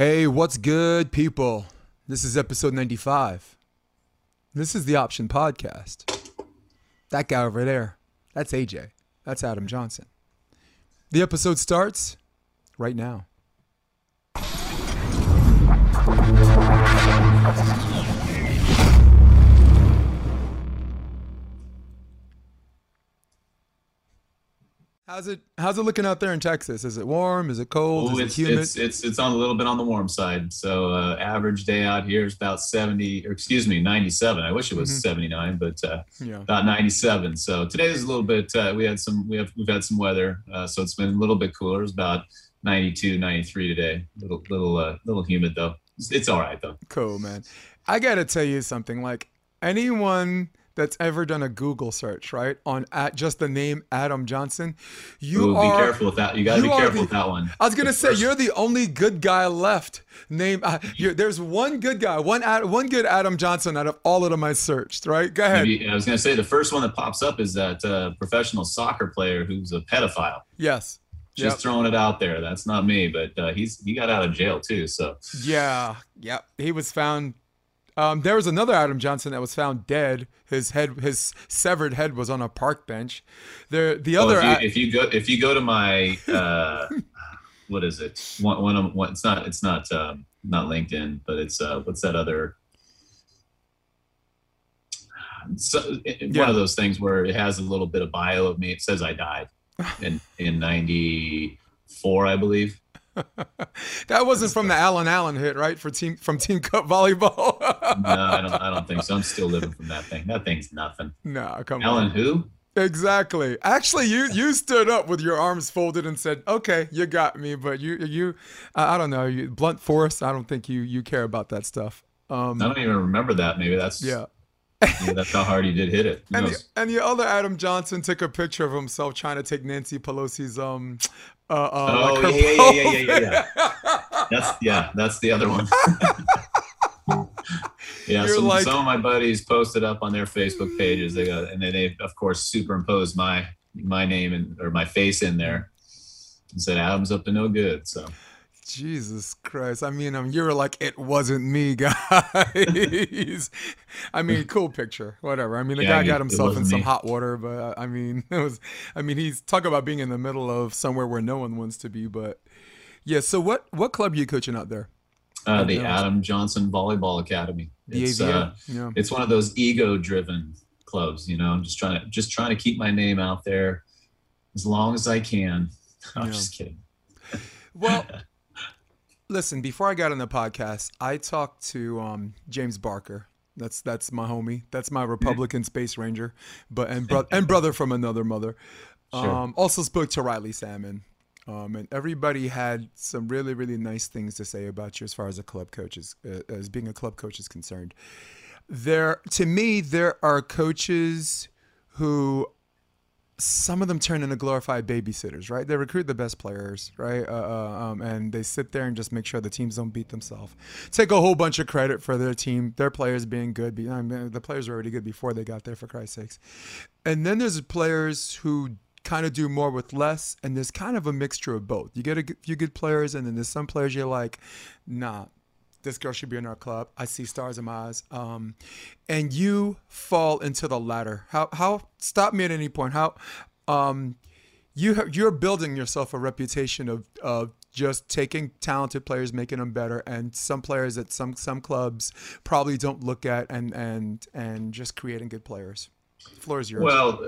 Hey, what's good, people? This is episode 95. This is the Option Podcast. That guy over there, that's AJ. That's Adam Johnson. The episode starts right now. How's it looking out there in Texas? Is it warm? Is it cold? Is it humid? It's on a little bit on the warm side. So average day out here is about 97. I wish it was 79, but about 97. So today is a little bit. We've had some weather, so it's been a little bit cooler. It's about 92, 93 today. Little humid though. It's all right though. Cool, man. I gotta tell you something. Like anyone that's ever done a Google search, right, on at just the name Adam Johnson, you are... Be careful with that. You got to be careful with that one. I was going to say, you're the only good guy left. There's one good guy, one good Adam Johnson out of all of them I searched, right? Go ahead. I was going to say, the first one that pops up is that professional soccer player who's a pedophile. Yes. Just throwing it out there. That's not me, but he got out of jail too, so... Yeah. He was found... there was another Adam Johnson that was found dead. His severed head was on a park bench. If you go to my what is it? One, it's not LinkedIn, but it's what's that other? One of those things where it has a little bit of bio of me. It says I died in 94, I believe. That wasn't from the Allen Allen hit, right? From Team Cup Volleyball. No, I don't think so. I'm still living from that thing. That thing's nothing. No, come on. Allen who? Exactly. Actually, you stood up with your arms folded and said, "Okay, you got me." But I don't know. Blunt force. I don't think you care about that stuff. I don't even remember that. Maybe that's that's how hard he did hit it. And the other Adam Johnson took a picture of himself trying to take Nancy Pelosi's yeah. That's the other one. Yeah, some of my buddies posted up on their Facebook pages. They of course superimposed my name or my face in there and said Adam's up to no good. So Jesus Christ. You were like, it wasn't me, guys. Cool picture, whatever. The guy got himself in some hot water, but he's talking about being in the middle of somewhere where no one wants to be. But yeah. So what club are you coaching out there? The Adam Johnson Volleyball Academy. It's, it's one of those ego driven clubs. I'm just trying to keep my name out there as long as I can. I'm just kidding. Well, listen, before I got on the podcast, I talked to James Barker. That's my homie. That's my Republican Space Ranger, and brother from another mother. Sure. Also spoke to Riley Salmon, and everybody had some really, really nice things to say about you as far as being a club coach is concerned. To me, there are coaches who. Some of them turn into glorified babysitters, right? They recruit the best players, right? And they sit there and just make sure the teams don't beat themselves. Take a whole bunch of credit for their team, their players being good. The players were already good before they got there, for Christ's sakes. And then there's players who kind of do more with less, and there's kind of a mixture of both. You get a few good players, and then there's some players you're like, nah, this girl should be in our club. I see stars in my eyes. And you fall into the latter. How stop me at any point. How you're building yourself a reputation of just taking talented players, making them better, and some players that some clubs probably don't look at and just creating good players. The floor is yours. Well,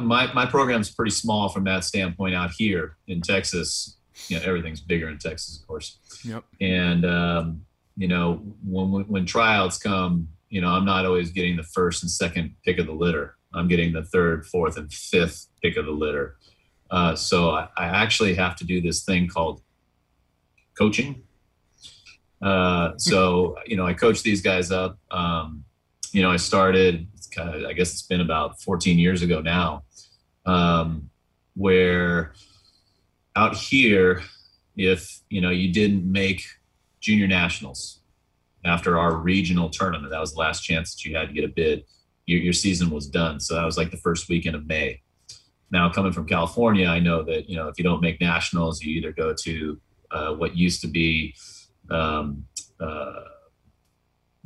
my program's pretty small from that standpoint out here in Texas. Everything's bigger in Texas, of course. Yep. And, when tryouts come, I'm not always getting the first and second pick of the litter. I'm getting the third, fourth, and fifth pick of the litter. So I actually have to do this thing called coaching. I coach these guys up. I started, I guess it's been about 14 years ago now, where – out here, if you didn't make junior nationals after our regional tournament, that was the last chance that you had to get a bid. Your season was done. So that was like the first weekend of May. Now coming from California, I know that if you don't make nationals, you either go to what used to be the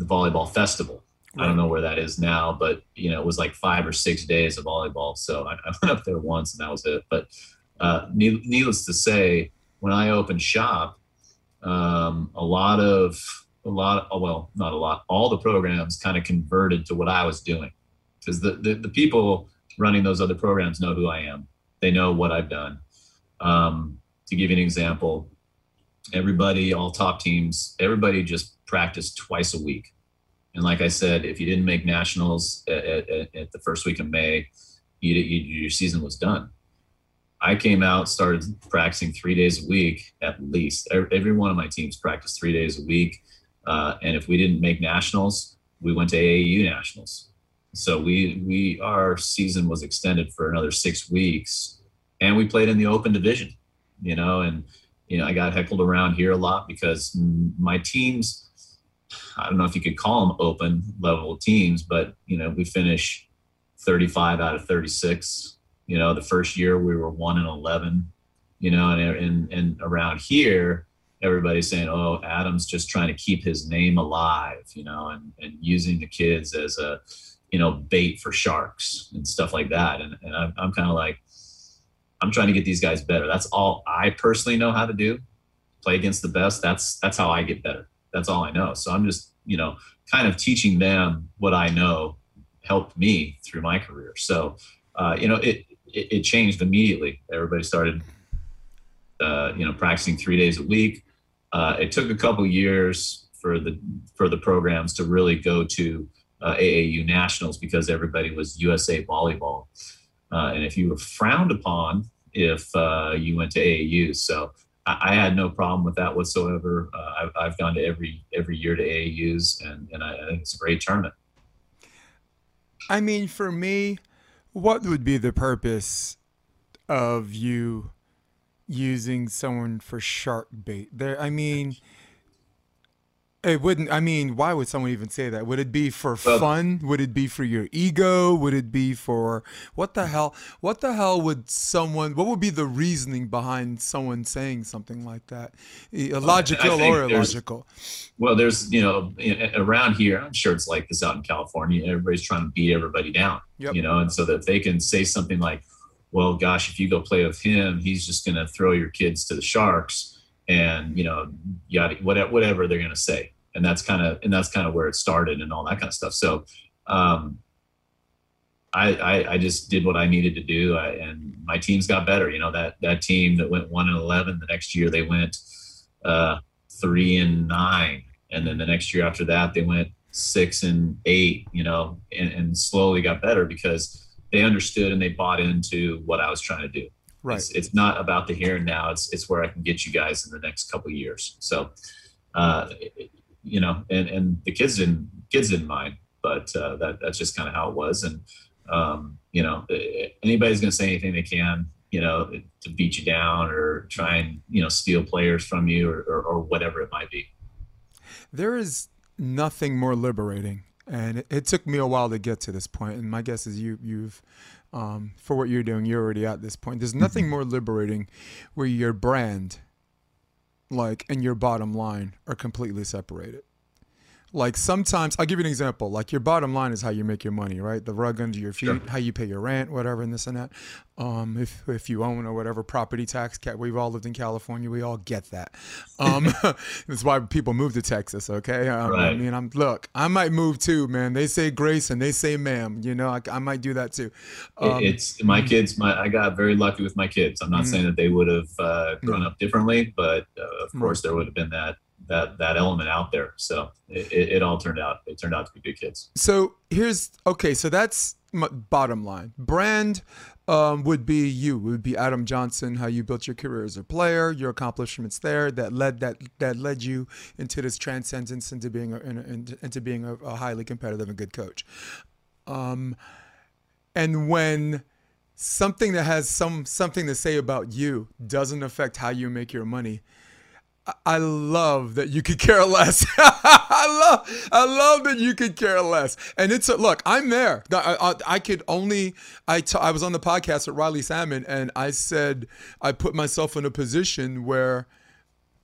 volleyball festival. Right. I don't know where that is now, but you know, it was like 5 or 6 days of volleyball. So I went up there once and that was it. But needless to say, when I opened shop, all the programs kind of converted to what I was doing, because the people running those other programs know who I am. They know what I've done. To give you an example, all top teams, everybody just practiced twice a week. And like I said, if you didn't make nationals at the first week of May, your season was done. I came out, started practicing 3 days a week at least. Every one of my teams practiced 3 days a week. And if we didn't make nationals, we went to AAU nationals. So our season was extended for another 6 weeks, and we played in the open division, you know, and, you know, I got heckled around here a lot because my teams, I don't know if you could call them open level teams, but, you know, we finished 35 out of 36, you know, the first year we were 1-11, you know, and around here, everybody's saying, oh, Adam's just trying to keep his name alive, you know, and using the kids as a, you know, bait for sharks and stuff like that. And I'm kind of like, I'm trying to get these guys better. That's all I personally know how to do, play against the best. That's how I get better. That's all I know. So I'm just, you know, kind of teaching them what I know helped me through my career. So, you know, it changed immediately. Everybody started, you know, practicing 3 days a week. It took a couple years for the programs to really go to AAU nationals, because everybody was USA volleyball. And if you were frowned upon if you went to AAU. So I had no problem with that whatsoever. I've gone to every year to AAUs, and I think it's a great tournament. I mean, for me, what would be the purpose of you using someone for shark bait? It wouldn't. I mean, why would someone even say that? Would it be for fun? Would it be for your ego? Would it be for what the hell? What the hell would someone? What would be the reasoning behind someone saying something like that? Illogical or illogical? Well, there's, you know, around here, I'm sure it's like this out in California. Everybody's trying to beat everybody down. Yep. You know, and so that they can say something like, "Well, gosh, if you go play with him, he's just going to throw your kids to the sharks." And, you know, whatever they're going to say. And that's kind of where it started and all that kind of stuff. So I just did what I needed to do. And my teams got better. You know, that team that went 1-11, the next year they went 3-9. And then the next year after that, they went 6-8, you know, and slowly got better because they understood and they bought into what I was trying to do. Right. It's not about the here and now. It's where I can get you guys in the next couple of years. So, you know, and the kids didn't mind, but that's just kind of how it was. And you know, anybody's going to say anything they can, you know, to beat you down or try and, you know, steal players from you or whatever it might be. There is nothing more liberating, and it took me a while to get to this point. And my guess is you've. For what you're doing, you're already at this point. There's nothing more liberating where your brand, like, and your bottom line are completely separated. Like sometimes, I'll give you an example. Like your bottom line is how you make your money, right? The rug under your feet, sure. How you pay your rent, whatever, and this and that. If you own or whatever, property tax. We've all lived in California. We all get that. That's why people move to Texas, okay? Right. I mean, I might move too, man. They say grace and they say ma'am. You know, I might do that too. It's my kids. I got very lucky with my kids. I'm not saying that they would have grown up differently, but of course there would have been that element out there. So it all turned out to be good kids. So so that's my bottom line. Brand would be Adam Johnson, how you built your career as a player, your accomplishments there that led you into this transcendence, into being a highly competitive and good coach. And when something that has something to say about you doesn't affect how you make your money, I love that you could care less. I love that you could care less. And look, I'm there. I was on the podcast with Riley Salmon, and I said I put myself in a position where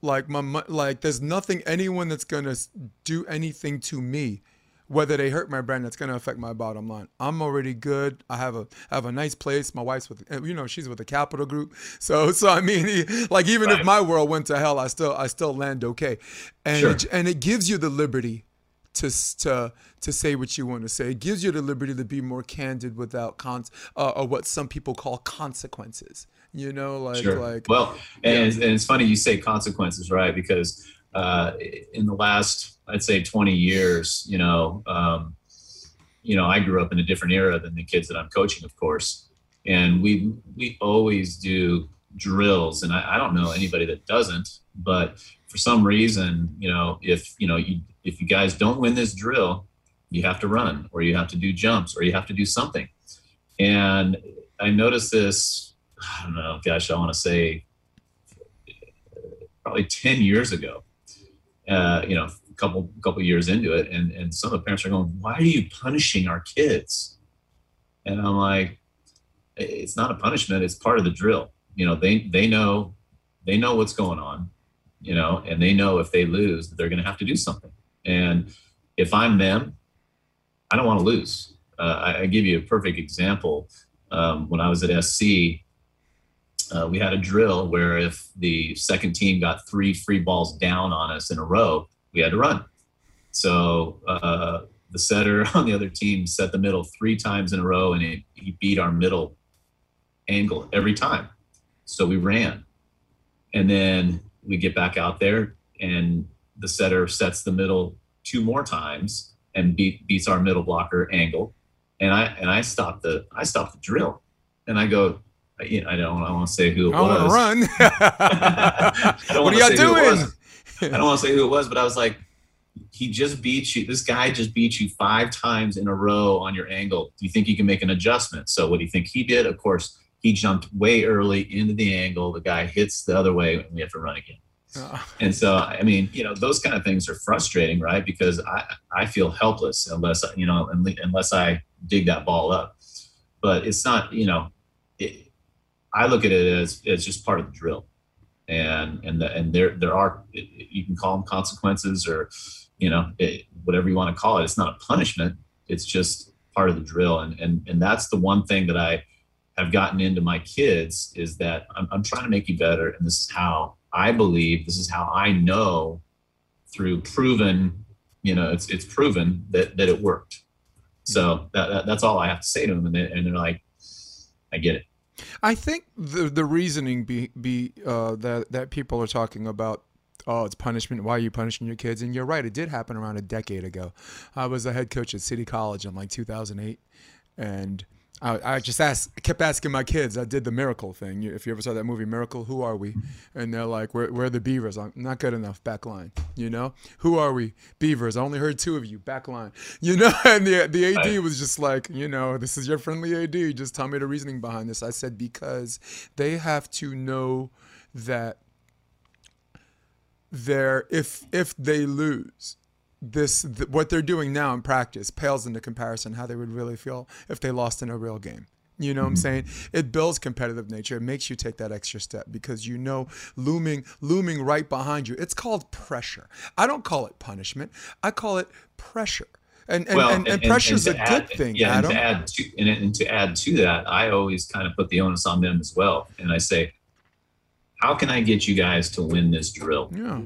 Like there's nothing, anyone that's gonna do anything to me, whether they hurt my brand, that's gonna affect my bottom line. I'm already good. I have a nice place. My wife's with, you know, she's with the Capital Group. So I mean, like, even if my world went to hell, I still land okay. And sure. it gives you the liberty to say what you want to say. It gives you the liberty to be more candid without or what some people call consequences. You know, like, sure. Well, and it's funny you say consequences, right? Because in the last, I'd say 20 years, you know, I grew up in a different era than the kids that I'm coaching, of course. And we always do drills, and I don't know anybody that doesn't, but for some reason, you know, if you guys don't win this drill, you have to run, or you have to do jumps, or you have to do something. And I noticed this, I don't know, gosh, I want to say probably 10 years ago, you know, a couple years into it. And some of the parents are going, why are you punishing our kids? And I'm like, it's not a punishment. It's part of the drill. You know, they know what's going on, you know, and they know if they lose, they're going to have to do something. And if I'm them, I don't want to lose. I give you a perfect example. When I was at SC, we had a drill where if the second team got 3 free balls down on us in a row, we had to run. So the setter on the other team set the middle 3 times in a row, and he beat our middle angle every time. So we ran. And then we get back out there, and the setter sets the middle 2 more times and beats our middle blocker angle. And I stopped the drill, and I go, you know, I want to say who it was. I want to run. What are y'all doing? I don't want to say who it was, but I was like, he just beat you. This guy just beat you 5 times in a row on your angle. Do you think you can make an adjustment? So what do you think he did? Of course, he jumped way early into the angle. The guy hits the other way, and we have to run again. And so, I mean, you know, those kind of things are frustrating, right? Because I feel helpless unless I dig that ball up. But it's not, you know, I look at it as just part of the drill, and there are, you can call them consequences, or, you know, whatever you want to call it. It's not a punishment. It's just part of the drill. And that's the one thing that I have gotten into my kids, is that I'm trying to make you better. And this is how I believe, this is how I know, through proven, you know, it's proven that it worked. So that's all I have to say to them, and they're like, I get it. I think the reasoning that people are talking about, oh, it's punishment, why are you punishing your kids? And you're right, it did happen around a decade ago. I was a head coach at City College in like 2008, and I just kept asking my kids. I did the Miracle thing. If you ever saw that movie Miracle, who are we? And they're like, we're the Beavers. I'm not good enough. Back line. You know, who are we? Beavers. I only heard 2 of you. Back line. You know, and the AD was just like, you know, this is your friendly AD. Just tell me the reasoning behind this. I said, because they have to know that if they lose, what they're doing now in practice pales into comparison how they would really feel if they lost in a real game. You know what I'm saying? It builds competitive nature. It makes you take that extra step, because you know, looming right behind you. It's called pressure. I don't call it punishment. I call it pressure. And pressure's a good thing. Yeah, Adam. And to add to that, I always kind of put the onus on them as well, and I say, how can I get you guys to win this drill? Yeah.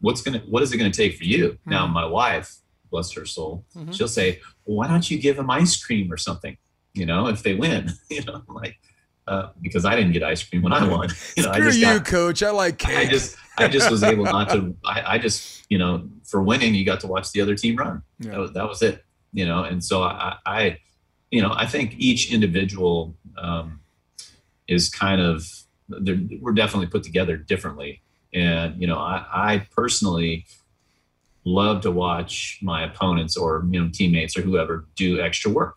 What is it gonna take for you? Mm-hmm. Now, my wife, bless her soul, mm-hmm. she'll say, well, why don't you give them ice cream or something? You know, if they win, you know, like, because I didn't get ice cream when I won. You know, Coach. I like cake. I just was able not to. I just, you know, for winning, you got to watch the other team run. Yeah. That was it. You know, and so I you know, I think each individual is kind of, we're definitely put together differently. And, you know, I personally love to watch my opponents, or, you know, teammates or whoever, do extra work.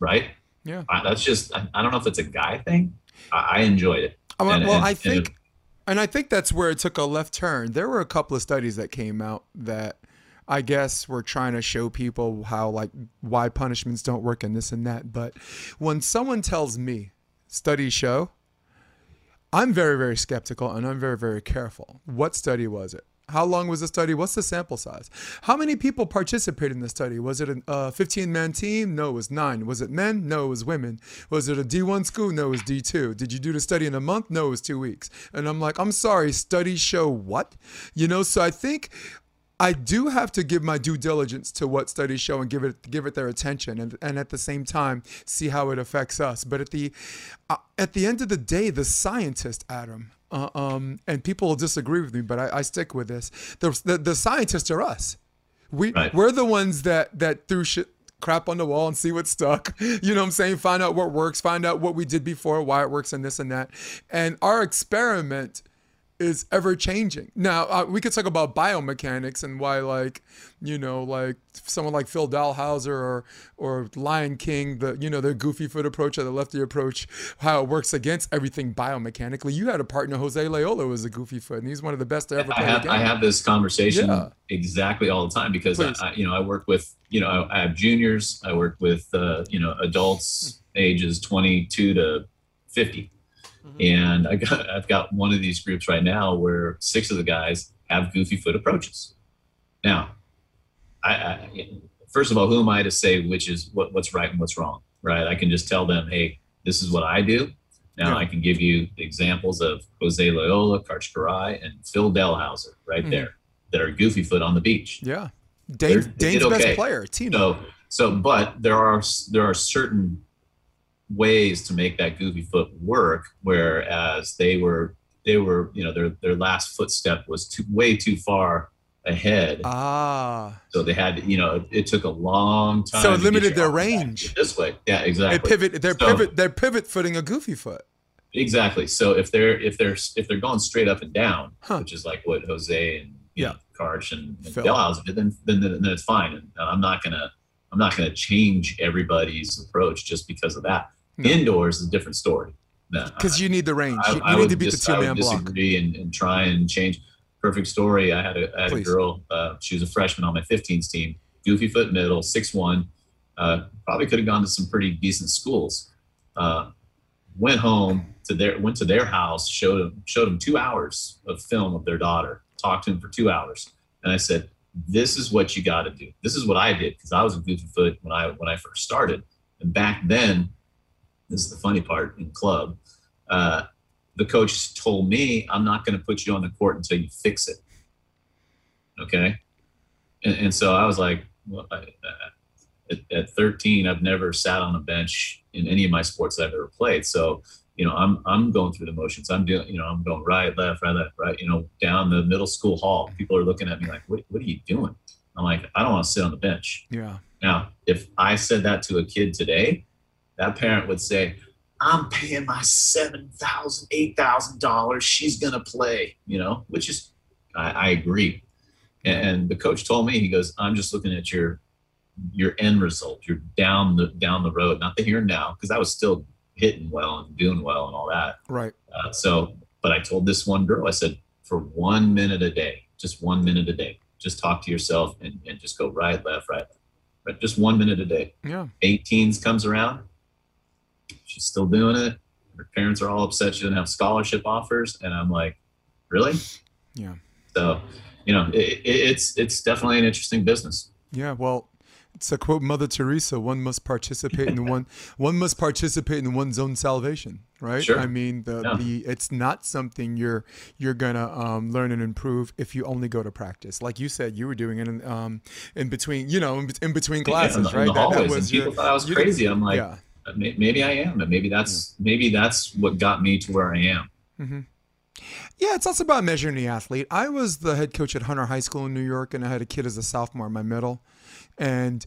Right. Yeah. I don't know if it's a guy thing. I enjoyed it. I think that's where it took a left turn. There were a couple of studies that came out that I guess were trying to show people how, like, why punishments don't work and this and that. But when someone tells me, studies show, I'm very, very skeptical, and I'm very, very careful. What study was it? How long was the study? What's the sample size? How many people participated in the study? Was it a 15-man team? No, it was 9. Was it men? No, it was women. Was it a D1 school? No, it was D2. Did you do the study in a month? No, it was 2 weeks. And I'm like, I'm sorry, studies show what? You know, so I think I do have to give my due diligence to what studies show and give it their attention, and at the same time see how it affects us. But at the end of the day, the scientist, Adam, and people will disagree with me, but I stick with this. The scientists are us. We're the ones that threw crap on the wall and see what stuck. You know what I'm saying? Find out what works. Find out what we did before, why it works, and this and that. And our experiment is ever changing. Now we could talk about biomechanics and why, like, you know, like someone like Phil Dahlhauser or Lion King, their goofy foot approach or the lefty approach, how it works against everything biomechanically. You had a partner, Jose Loyola, was a goofy foot, and he's one of the best to ever play the game. I have this conversation exactly all the time because I work with, I have juniors. I work with adults ages 22 to 50. And I've got one of these groups right now where 6 of the guys have goofy foot approaches. Now, I first of all, who am I to say which is what's right and what's wrong, right? I can just tell them, hey, this is what I do. Now I can give you the examples of Jose Loyola, Karch Karai, and Phil Dahlhauser right there that are goofy foot on the beach. Yeah, Dane's best player, Tino. So, but there are certain ways to make that goofy foot work, whereas they were their last footstep was way too far ahead, so they had to, it took a long time, so it limited their range this way. Yeah, exactly. They're pivot footing a goofy foot. Exactly. So if they're going straight up and down, which is like what Jose and Karch and Dahlhauser did, then it's fine. And I'm not gonna change everybody's approach just because of that. No. Indoors is a different story. Because you need the range. You need to beat the two-man block. I would disagree and try and change. Perfect story. I had a girl. She was a freshman on my 15s team. Goofy foot middle, 6'1". Probably could have gone to some pretty decent schools. Went home went to their house. Showed them 2 hours of film of their daughter. Talked to him for 2 hours, and I said, this is what you got to do. This is what I did, because I was a goofy foot when I first started. And back then, this is the funny part in club, the coach told me, I'm not going to put you on the court until you fix it. Okay? And so I was like, well, at 13, I've never sat on a bench in any of my sports that I've ever played. So, I'm going through the motions. I'm doing, I'm going right, left, right, down the middle school hall. People are looking at me like, what are you doing? I'm like, I don't want to sit on the bench. Yeah. Now, if I said that to a kid today, that parent would say, I'm paying my $7,000, $8,000. She's going to play, which is, I agree. And the coach told me, he goes, I'm just looking at your end result. You're down the road, not the here and now, because I was still hitting well and doing well and all that. Right. But I told this one girl, I said, for 1 minute a day, just 1 minute a day, just talk to yourself and just go right, left, right, right. Just 1 minute a day. Yeah. 18s comes around. She's still doing it. Her parents are all upset she didn't have scholarship offers. And I'm like, really? Yeah. So, it's definitely an interesting business. Yeah. Well, to quote Mother Teresa, one must participate in one's own salvation, right? Sure. I mean, it's not something you're gonna learn and improve if you only go to practice. Like you said, you were doing it in between classes, right? In the hallways, people thought I was crazy. I'm like, maybe I am, and maybe that's what got me to where I am. Mm-hmm. Yeah, it's also about measuring the athlete. I was the head coach at Hunter High School in New York, and I had a kid as a sophomore in my middle. And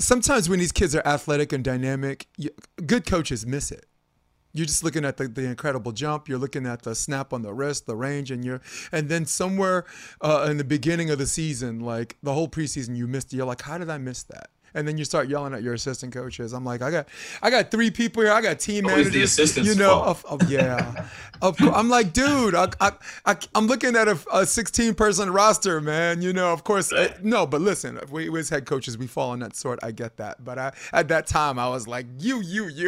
sometimes when these kids are athletic and dynamic, good coaches miss it. You're just looking at the incredible jump. You're looking at the snap on the wrist, the range, and then somewhere in the beginning of the season, like the whole preseason, you missed it. You're like, how did I miss that? And then you start yelling at your assistant coaches. I'm like, I got 3 people here. I got team managers. The assistant's fault. I'm like, dude, I'm looking at a 16-person roster, man. Of course, no. But listen, we as head coaches, we fall in that sort. I get that. But at that time, I was like, you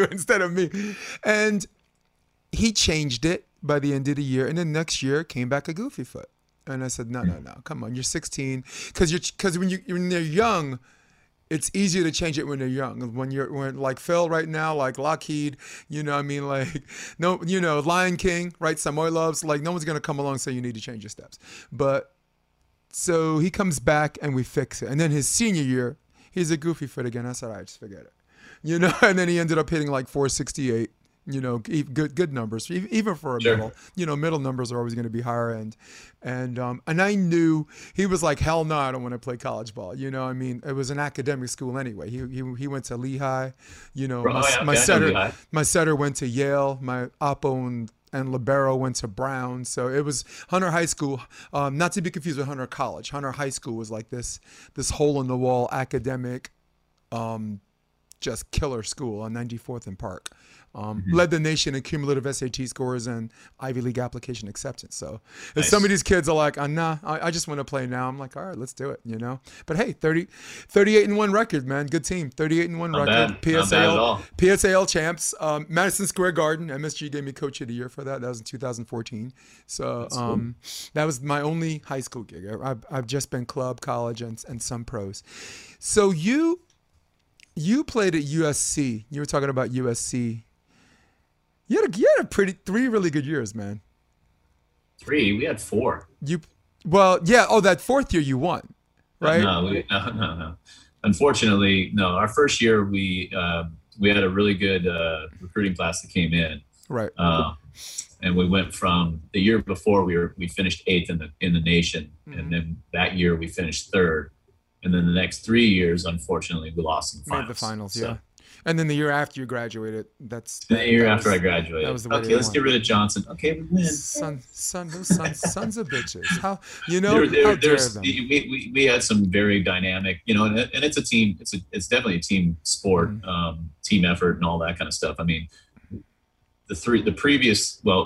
instead of me, and he changed it. by the end of the year. And then next year came back a goofy foot. And I said, no, come on, you're 16. Because when they're young, it's easier to change it when they're young. When like Phil right now, like Lockheed, you know what I mean? Like, no, you know, Lion King, right? Samoy Loves, like no one's going to come along and say you need to change your steps. But so he comes back and we fix it. And then his senior year, he's a goofy foot again. I said, all right, just forget it. You know, and then he ended up hitting like 468. You know, good numbers, even for a middle. You know, middle numbers are always going to be higher end, and I knew he was like, hell no, I don't want to play college ball. You know, I mean, it was an academic school anyway. He went to Lehigh. You know, my setter went to Yale. My oppo and libero went to Brown. So it was Hunter High School, not to be confused with Hunter College. Hunter High School was like this hole in the wall academic, just killer school on 94th and Park. Led the nation in cumulative SAT scores and Ivy League application acceptance. So if some of these kids are like, nah, I just want to play now. I'm like, all right, let's do it, you know? But hey, 38-1 record, man. Good team. 38-1 record. PSAL champs. Madison Square Garden. MSG gave me Coach of the Year for that. That was in 2014. So cool. That was my only high school gig. I've just been club, college, and some pros. So you played at USC. You were talking about USC. You had a three really good years, man. Three? We had four. That fourth year you won, right? No. Unfortunately, no. Our first year we had a really good recruiting class that came in, right? And we went from the year before we finished eighth in the nation, mm-hmm. and then that year we finished third, and then the next 3 years, unfortunately, we lost in the finals. Yeah. And then the year after you graduated, I graduated. That was the way let's get rid of Johnson. Okay, we win. Sons of bitches. How you know? We had some very dynamic, you know, and it's a team. It's definitely a team sport, mm-hmm. Team effort, and all that kind of stuff. I mean,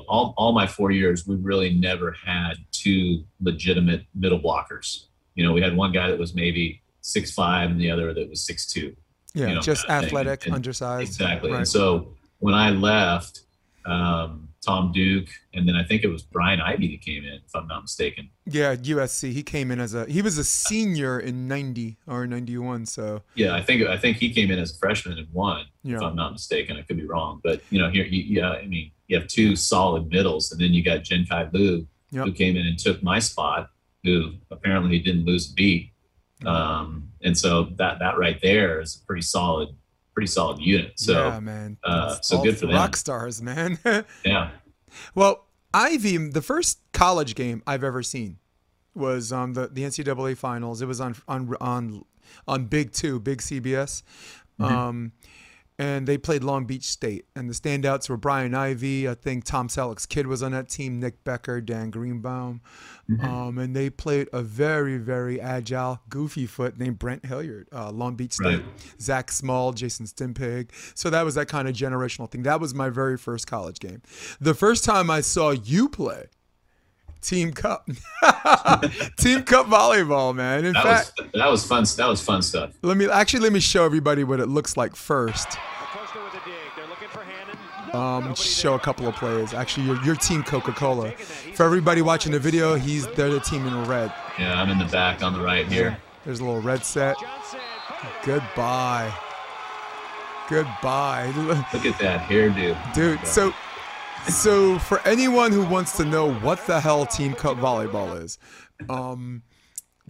all my 4 years, we really never had two legitimate middle blockers. You know, we had one guy that was maybe 6'5" and the other that was 6'2". Yeah, you know, just athletic, undersized. Exactly. Right. And so when I left, Tom Duke, and then I think it was Brian Ivey that came in, if I'm not mistaken. Yeah, USC. He came in he was a senior in 90 or 91. So yeah, I think he came in as a freshman and won, if I'm not mistaken. I could be wrong, but you know, you have two solid middles, and then you got Jin Kai Liu, who came in and took my spot, who apparently didn't lose a beat. And so that right there is a pretty solid unit. So yeah, man. So good for them. Rock stars, man. Yeah. Well, Ivy, the first college game I've ever seen was the NCAA finals. It was on Big Two, Big CBS. Mm-hmm. And they played Long Beach State, and the standouts were Brian Ivey. I think Tom Selleck's kid was on that team, Nick Becker, Dan Greenbaum. Mm-hmm. And they played a very, very agile, goofy foot named Brent Hilliard, Long Beach State, right. Zach Small, Jason Stimpig. So that was that kind of generational thing. That was my very first college game. The first time I saw you play, Team Cup. Team Cup volleyball, man. That was fun stuff. Let me show everybody what it looks like first. Show a couple of players. Actually, your team Coca-Cola. For everybody watching the video, they're the team in red. Yeah, I'm in the back on the right here. There's a little red set. Goodbye. Look at that hairdo. Dude, So for anyone who wants to know what the hell Team Cup volleyball is,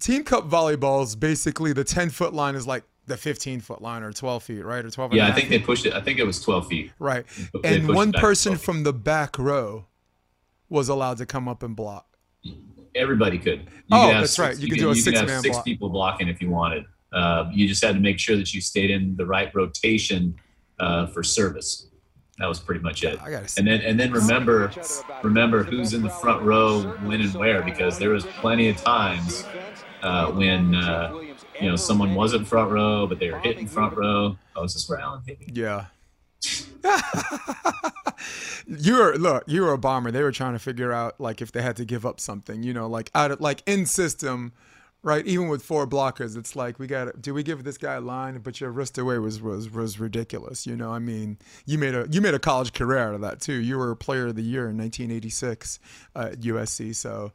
Team Cup volleyball is basically the 10-foot line is like the 15-foot line or 12 feet, right? Or 12. Yeah, I think they pushed it. I think it was 12 feet. Right. And one person from the back row was allowed to come up and block. Everybody could. That's right. You could do a six-man block. You could have six people blocking if you wanted. You just had to make sure that you stayed in the right rotation for service. That was pretty much it. And then remember who's in the front row, when and where, because there was plenty of times when you know, someone wasn't front row, but they were hitting front row. Oh, is this where Alan hit me? Yeah. You were a bomber. They were trying to figure out like if they had to give up something, you know, like in system. right? Even with four blockers, it's like, we got, do we give this guy a line? But your wrist away was ridiculous. You know, I mean, you made a college career out of that too. You were a player of the year in 1986 at USC. So,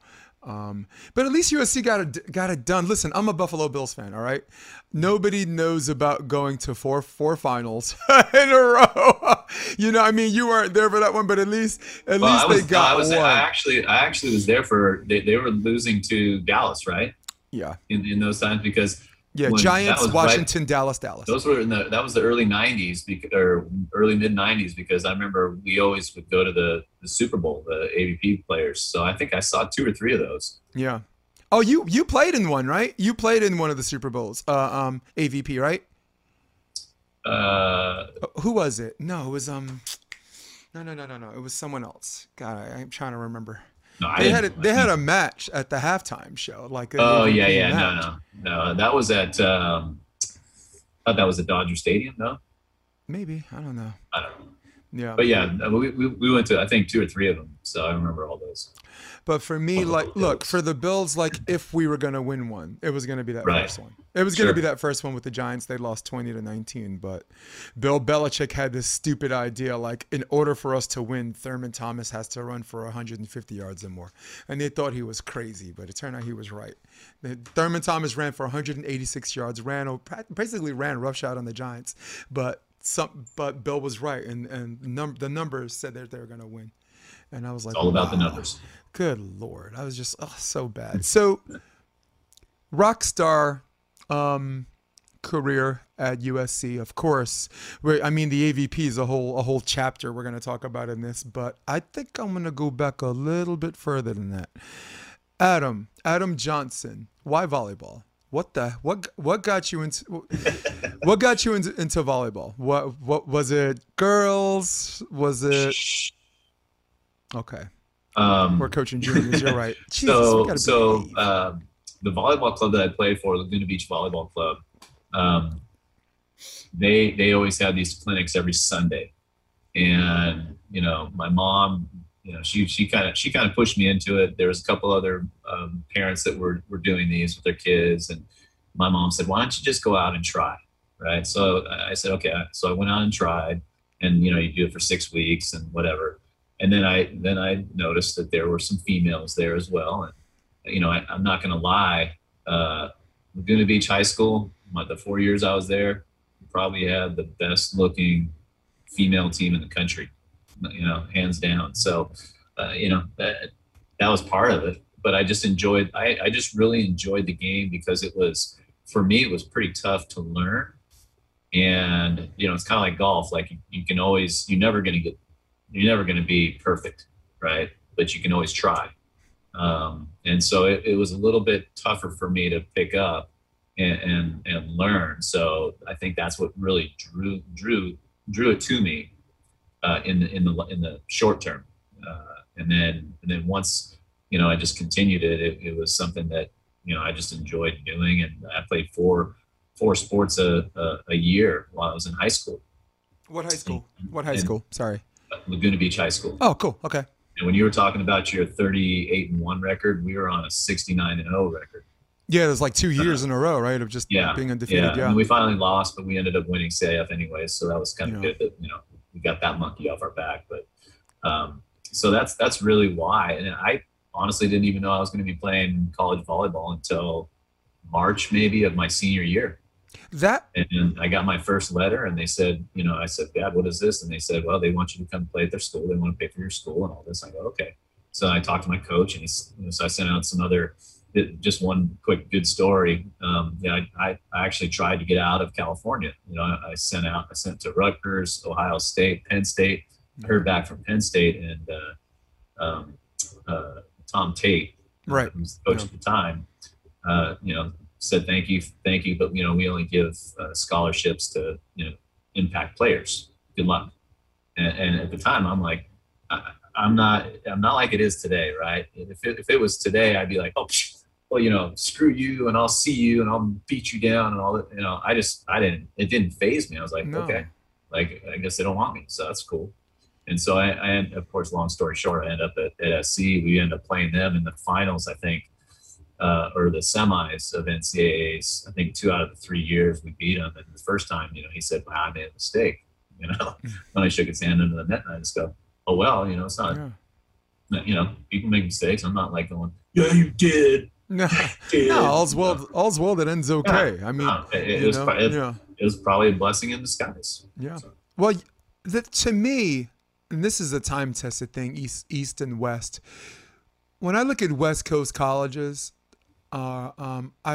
but at least USC got it done. Listen, I'm a Buffalo Bills fan. All right. Nobody knows about going to four finals in a row. You know, I mean, you weren't there for that one, but at least they got one. I actually was there for, they were losing to Dallas, right? Yeah. In those times, because Giants, Washington, right, Dallas. Those were that was the early 90s or early mid 90s, because I remember we always would go to the Super Bowl, the AVP players. So I think I saw two or three of those. Yeah. Oh, you played in one, right? You played in one of the Super Bowls, AVP, right? Who was it? No, it was no. It was someone else. God, I'm trying to remember. No, they had a match at the halftime show. Like, no. That was at. I thought that was at Dodger Stadium, though. No? Maybe, I don't know. Yeah, but yeah, we went to, I think, two or three of them, so I remember all those. But for me, look, for the Bills, like, if we were going to win one, it was going to be that first one. It was going to be that first one with the Giants. They lost 20-19, but Bill Belichick had this stupid idea, like, in order for us to win, Thurman Thomas has to run for 150 yards and more. And they thought he was crazy, but it turned out he was right. Thurman Thomas ran for 186 yards, basically ran roughshod on the Giants, but Bill was right, and the numbers said that they were going to win. And I was like, it's all about the numbers. Good Lord. I was just so bad. So, rock star career at USC, of course. I mean, the AVP is a whole chapter we're going to talk about in this, but I think I'm going to go back a little bit further than that. Adam Johnson, why volleyball? What got you into volleyball? What was it? Girls? Was it? Okay. We're coaching juniors. You're right. Jesus, so the volleyball club that I played for, Laguna Beach Volleyball Club, they always had these clinics every Sunday, and you know, my mom, you know, she kind of pushed me into it. There was a couple other parents that were doing these with their kids, and my mom said, "Why don't you just go out and try?" Right? So I said, "Okay." So I went out and tried, and you know, you do it for 6 weeks and whatever. And then I noticed that there were some females there as well. And you know, I'm not going to lie, Laguna Beach High School, the 4 years I was there, probably had the best looking female team in the country. You know, hands down. So, you know, that was part of it. But I just enjoyed. I just really enjoyed the game, because it was, for me, it was pretty tough to learn. And you know, it's kind of like golf. Like you can always, you're never gonna be perfect, right? But you can always try. And so it was a little bit tougher for me to pick up and learn. So I think that's what really drew it to me. In the short term, and then once, you know, I just continued it was something that, you know, I just enjoyed doing, and I played four sports a year while I was in high school. What high school? Sorry, Laguna Beach High School. Oh, cool. Okay. And when you were talking about your 38-1 record, we were on a 69-0 record. Yeah, it was like 2 years in a row, right? Of just being undefeated. Yeah. And we finally lost, but we ended up winning CAF anyway, so that was kind of good. That, you know, we got that monkey off our back. But so that's really why. And I honestly didn't even know I was going to be playing college volleyball until March, maybe, of my senior year. And I got my first letter, and they said, you know, I said, "Dad, what is this?" And they said, "Well, they want you to come play at their school. They want to pay for your school and all this." I go, "Okay." So I talked to my coach, and so I sent out some other. Just one quick good story. I actually tried to get out of California. You know, I sent to Rutgers, Ohio State, Penn State. I heard back from Penn State, and Tom Tate, right, who was the coach at the time, you know, said, "Thank you, but you know, we only give scholarships to, you know, impact players. Good luck." And at the time, I'm like, I'm not like it is today, right? If it was today, I'd be like, "Oh, well, you know, screw you, and I'll see you, and I'll beat you down," and all that. You know, it didn't faze me. I was like, okay, like, I guess they don't want me. So that's cool. And so I, of course, long story short, I end up at SC. We end up playing them in the finals, I think, or the semis of NCAAs. I think 2 out of the 3 years we beat him. And the first time, you know, he said, wow, I made a mistake. You know, when I shook his hand under the net, and I just go, oh, well, you know, it's not, you know, people make mistakes. I'm not like going, yeah, you did. No, all's well that ends okay. Yeah. I mean, it was probably a blessing in disguise. Yeah. So. Well, to me, and this is a time-tested thing, East and West. When I look at West Coast colleges, I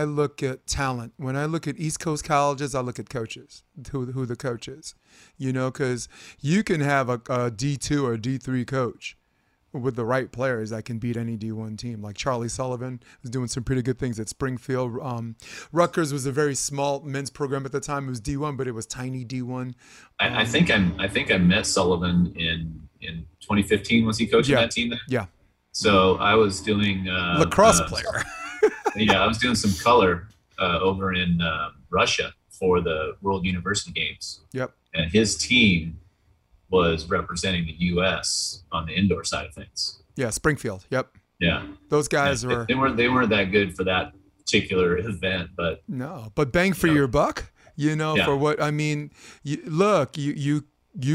look at talent. When I look at East Coast colleges, I look at coaches, who the coach is, you know, because you can have a D2 or a D3 coach with the right players that can beat any D1 team. Like Charlie Sullivan was doing some pretty good things at Springfield. Rutgers was a very small men's program at the time. It was D1, but it was tiny D1. I think I met Sullivan in 2015. Was he coaching that team then? Yeah. So I was doing lacrosse player. Yeah, I was doing some color over in Russia for the World University Games. Yep. And his team was representing the U.S. on the indoor side of things. Yeah, Springfield. Yep. Yeah. Those guys were. They weren't that good for that particular event, but. No, but bang for your buck, you know, for what I mean. You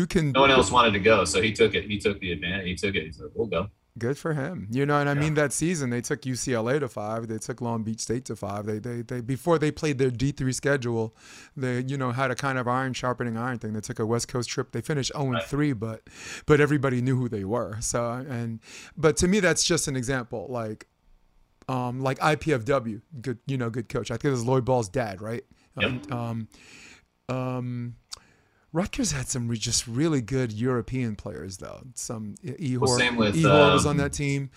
can. No one else wanted to go, so he took it. He took the advantage. He took it. He said, "We'll go." Good for him, you know. And I mean, that season they took UCLA to 5, they took Long Beach State to 5. They before they played their D3 schedule, they had a kind of iron sharpening iron thing. They took a West Coast trip. They finished 0-3, but everybody knew who they were. So but to me, that's just an example. Like IPFW, good coach. I think it was Lloyd Ball's dad, right? Yep. Rutgers had some just really good European players, though. Some Ehor. Well, same with Ehor was on that team.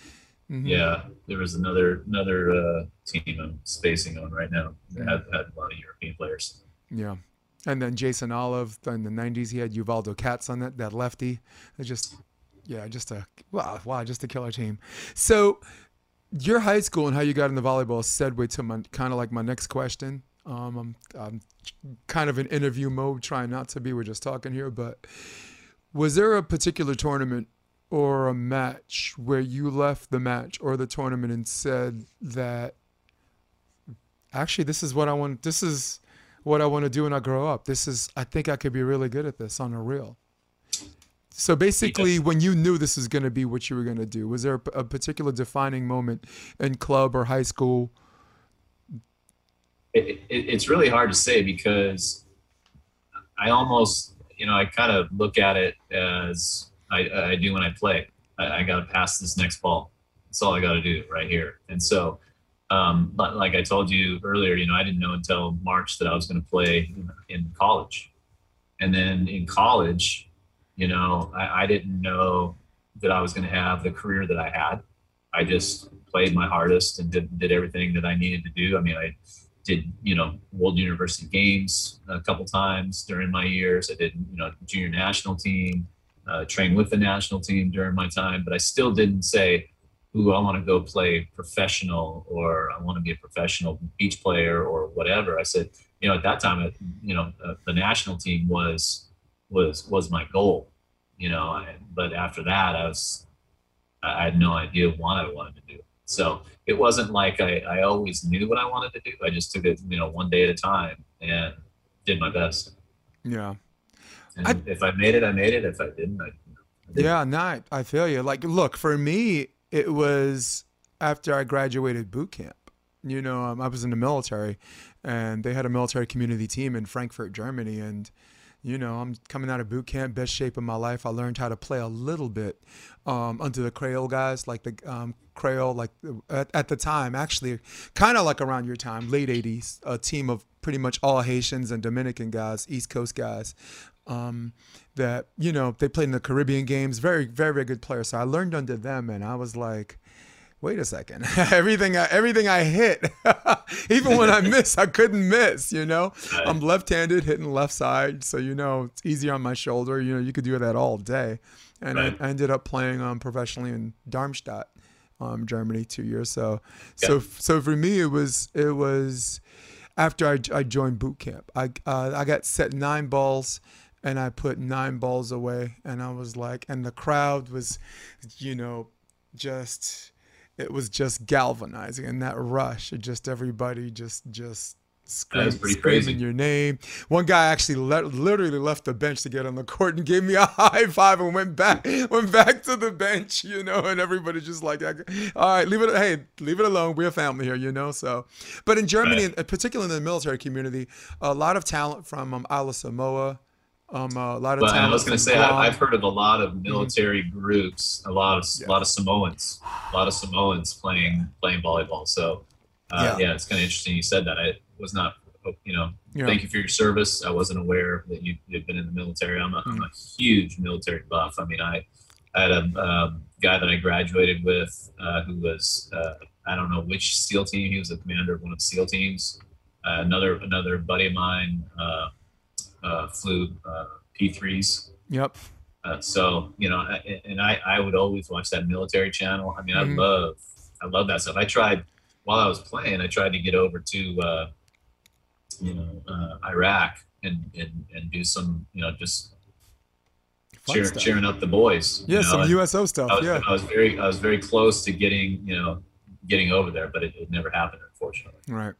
Mm-hmm. Yeah, there was another team I'm spacing on right now that had a lot of European players. Yeah, and then Jason Olive in the '90s, he had Uvaldo Katz on that lefty. Just a killer team. So, your high school and how you got into volleyball segue to my kind of like my next question. I'm kind of in interview mode, trying not to be. We're just talking here, but was there a particular tournament or a match where you left the match or the tournament and said that actually this is what I want to do when I grow up. I think I could be really good at this on a reel. So basically, when you knew this is going to be what you were going to do, was there a particular defining moment in club or high school? It's really hard to say because I almost, I kind of look at it as I do when I play. I got to pass this next ball. That's all I got to do right here. And so, like I told you earlier, I didn't know until March that I was going to play in college. And then in college, I didn't know that I was going to have the career that I had. I just played my hardest and did everything that I needed to do. I mean, I did World University Games a couple times during my years. I did junior national team, trained with the national team during my time, but I still didn't say, "Ooh, I want to go play professional," or "I want to be a professional beach player," or whatever. I said, at that time, the national team was my goal. But after that, I had no idea what I wanted to do. So it wasn't like I always knew what I wanted to do. I just took it, one day at a time and did my best. Yeah. And if I made it, I made it. If I didn't, I didn't. Yeah, I feel you. Like, look, for me, it was after I graduated boot camp. I was in the military, and they had a military community team in Frankfurt, Germany, and I'm coming out of boot camp, best shape of my life. I learned how to play a little bit under the Creole guys, like the Creole, like at the time, actually, kind of like around your time, late 80s, a team of pretty much all Haitians and Dominican guys, East Coast guys, that, they played in the Caribbean games, very, very, very good players. So I learned under them, and I was like, wait a second, everything I hit, even when I miss, I couldn't miss, I'm left-handed hitting left side. So, it's easier on my shoulder. You could do that all day. And I ended up playing professionally in Darmstadt, Germany 2 years. So for me, it was after I joined boot camp, I got set 9 balls. And I put 9 balls away. And I was like, and the crowd was, just it was just galvanizing, and that rush, just everybody just screaming your name. One guy actually literally left the bench to get on the court and gave me a high five and went back to the bench, you know, and everybody just like, all right, leave it alone. We're a family here, you know. So, but in Germany, right, particularly in the military community, a lot of talent from Isle of Samoa. A lot of talent. I was going to say, I've heard of a lot of military groups, a lot of Samoans, playing volleyball. So, yeah, it's kind of interesting you said that. I was not, you know, thank you for your service. I wasn't aware that you had been in the military. I'm a huge military buff. I mean, I had a guy that I graduated with who was, I don't know which SEAL team. He was the commander of one of the SEAL teams. Another buddy of mine flew P3s. Yep. So, you know, I would always watch that military channel. I mean, I love that stuff. I tried, while I was playing, I tried to get over to, Iraq and do some, you know, just cheering up the boys. Yeah, you know, some USO stuff. I was very close to getting over there, but it never happened, unfortunately. Right.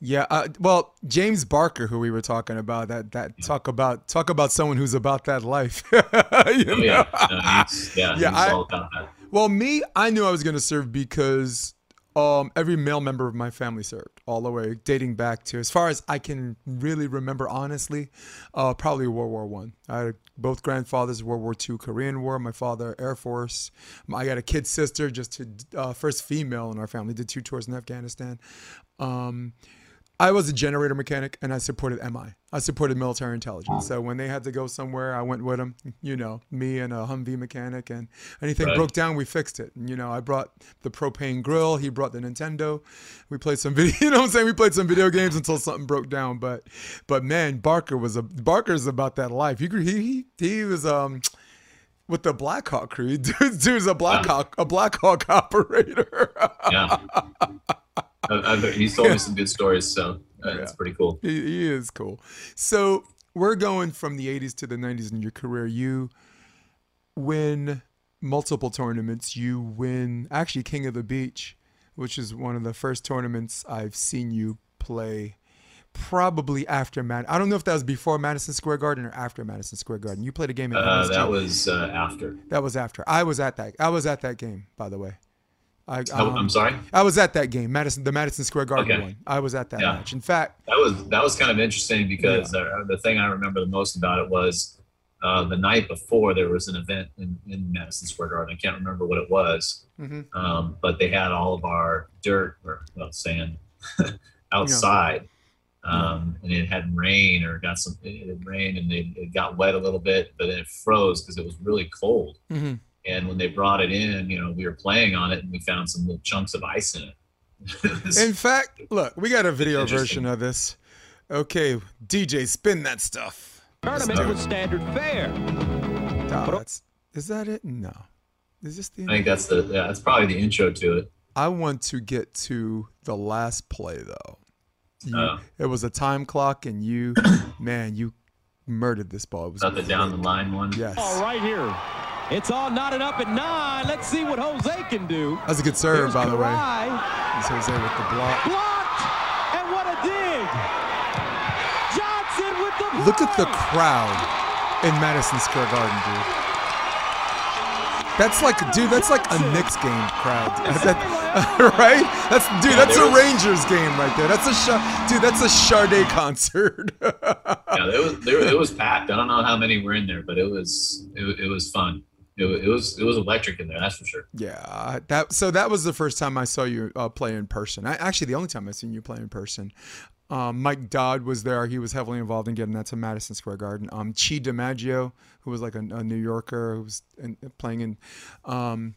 Yeah, well, James Barker, who we were talking about, talk about someone who's about that life. He's all about that. Well, I knew I was going to serve because every male member of my family served all the way, dating back to, as far as I can really remember, honestly, probably World War I. I had both grandfathers, World War II, Korean War. My father, Air Force. I got a kid sister, first female in our family. Did 2 tours in Afghanistan. I was a generator mechanic, and I supported MI. I supported military intelligence. So when they had to go somewhere, I went with them, you know, me and a Humvee mechanic, and anything broke down, we fixed it. You know, I brought the propane grill. He brought the Nintendo. We played some video, you know what I'm saying? We played some video games until something broke down. But man, Barker's about that life. He was, with the Black Hawk crew. Dude's a Black Hawk operator. Yeah. He's told me some good stories, so it's pretty cool. He is cool. So we're going from the 80s to the 90s in your career. You win multiple tournaments. You win, actually, King of the Beach, which is one of the first tournaments I've seen you play, probably after Madison. I don't know if that was before Madison Square Garden or after Madison Square Garden. You played a game in MSG. That was after. That was after. I was at that game, by the way. I'm sorry? I was at that game, the Madison Square Garden one. I was at that match. In fact, that was kind of interesting because the thing I remember the most about it was the night before there was an event in Madison Square Garden. I can't remember what it was, but they had all of our dirt or sand outside, and it had rain or got some. It had rained and it got wet a little bit, but then it froze because it was really cold. Mm-hmm. And when they brought it in, you know, we were playing on it and we found some little chunks of ice in it. In fact, look, we got a video version of this. Okay, DJ, spin that stuff. Tournament was standard fare. Is that it? No. Is this the intro? I think that's that's probably the intro to it. I want to get to the last play, though. It was a time clock and you, man, you murdered this ball. It was the down the line one. Yes. Oh, right here. It's all knotted up at 9. Let's see what Jose can do. That's a good serve, by the way. That's Jose with the block. Blocked! And what a dig! Johnson with the block! Look at the crowd in Madison Square Garden, dude. That's like, a Knicks game crowd, right? That's a Rangers game right there. That's a Sade concert. It was packed. I don't know how many were in there, but it was fun. It was electric in there, that's for sure. Yeah, that was the first time I saw you play in person. Actually, the only time I've seen you play in person. Mike Dodd was there. He was heavily involved in getting that to Madison Square Garden. Chi DiMaggio, who was like a New Yorker who was playing in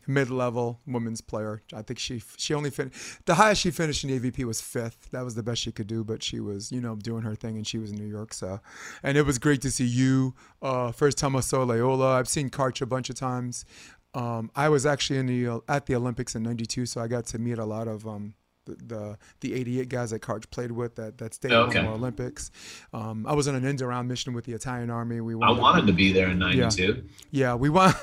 mid-level women's player. I think she only finished. The highest she finished in AVP was 5th. That was the best she could do, but she was, you know, doing her thing, and she was in New York. So, and it was great to see you. First time I saw Loyola. I've seen Karch a bunch of times. I was actually at the Olympics in '92, so I got to meet a lot of the 88 guys that Karch played with that stayed in the Olympics. I was on an end-around mission with the Italian Army. I wanted to be there in 92. Yeah, we won.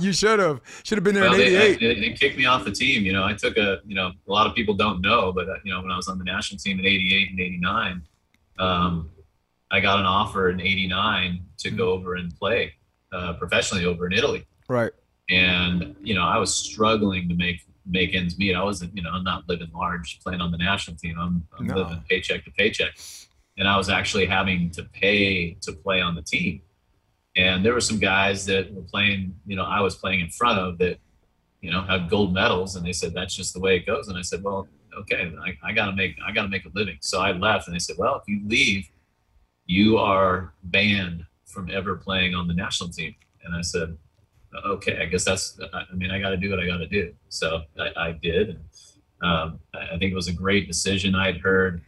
You should have been there in 88. They kicked me off the team. You know, I took a lot of people don't know, but when I was on the national team in 88 and 89, I got an offer in 89 to go over and play professionally over in Italy. Right. And I was struggling to make ends meet. I wasn't, I'm not living large playing on the national team. I'm living paycheck to paycheck. And I was actually having to pay to play on the team. And there were some guys that were playing, I was playing in front of that, had gold medals. And they said, that's just the way it goes. And I said, well, okay, I gotta make a living. So I left and they said, well, if you leave, you are banned from ever playing on the national team. And I said, okay, I guess I got to do what I got to do. So I did. I think it was a great decision. I'd heard,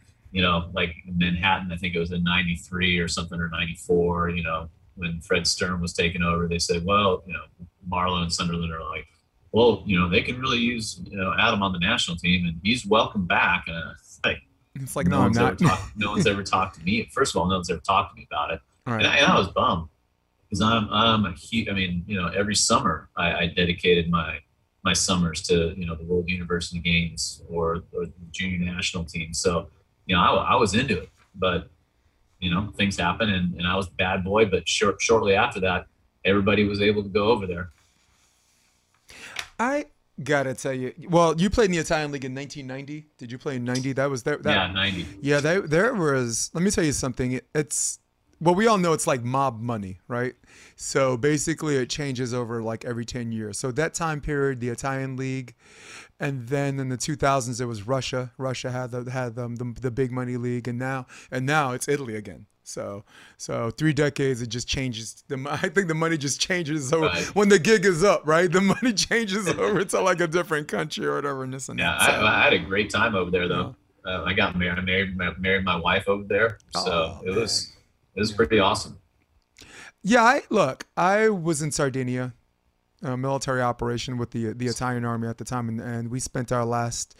like in Manhattan, I think it was in 93 or something, or 94, when Fred Stern was taking over, they said, well, Marlowe and Sunderland are like, well, they can really use, Adam on the national team and he's welcome back. And it's like, no, I'm not. No one's ever talked to me. First of all, no one's ever talked to me about it. Right. And I was bummed. Because I'm a huge, every summer I dedicated my summers to, the World University Games or the junior national team. So, I was into it, but, things happen and I was the bad boy, but shortly after that, everybody was able to go over there. I gotta tell you, well, you played in the Italian League in 1990. Did you play in 90? That was there. Yeah, 90. Yeah, there was, let me tell you something. Well, we all know it's like mob money, right? So basically it changes over like every 10 years. So that time period, the Italian League, and then in the 2000s, it was Russia. Russia had the big money league, and now it's Italy again. So 3 decades, it just changes. I think the money just changes over when the gig is up, right? The money changes over to like a different country or whatever. And this and that. Yeah, I had a great time over there, though. Yeah. I got married. I married my wife over there, so it was... It was pretty awesome. Yeah, I was in Sardinia, a military operation with the Italian Army at the time, and we spent our last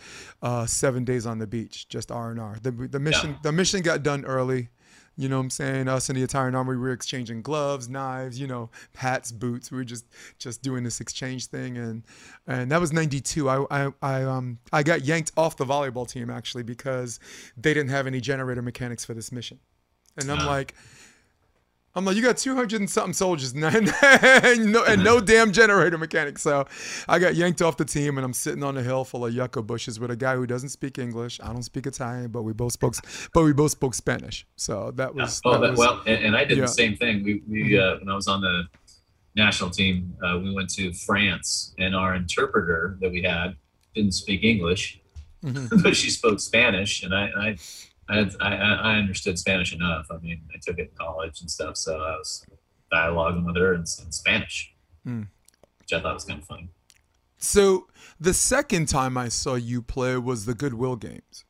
7 days on the beach, just R&R. The mission got done early. You know what I'm saying? Us and the Italian Army, we were exchanging gloves, knives, hats, boots. We were just doing this exchange thing, and that was 92. I got yanked off the volleyball team actually because they didn't have any generator mechanics for this mission. And I'm like, you got 200 and something soldiers and no damn generator mechanic. So I got yanked off the team and I'm sitting on a hill full of yucca bushes with a guy who doesn't speak English. I don't speak Italian, but we both spoke Spanish. So that was, I did the same thing. We when I was on the national team, we went to France and our interpreter that we had didn't speak English, but she spoke Spanish. And I understood Spanish enough. I mean, I took it in college and stuff, so I was dialoguing with her in Spanish, which I thought was kind of fun. So the second time I saw you play was the Goodwill Games.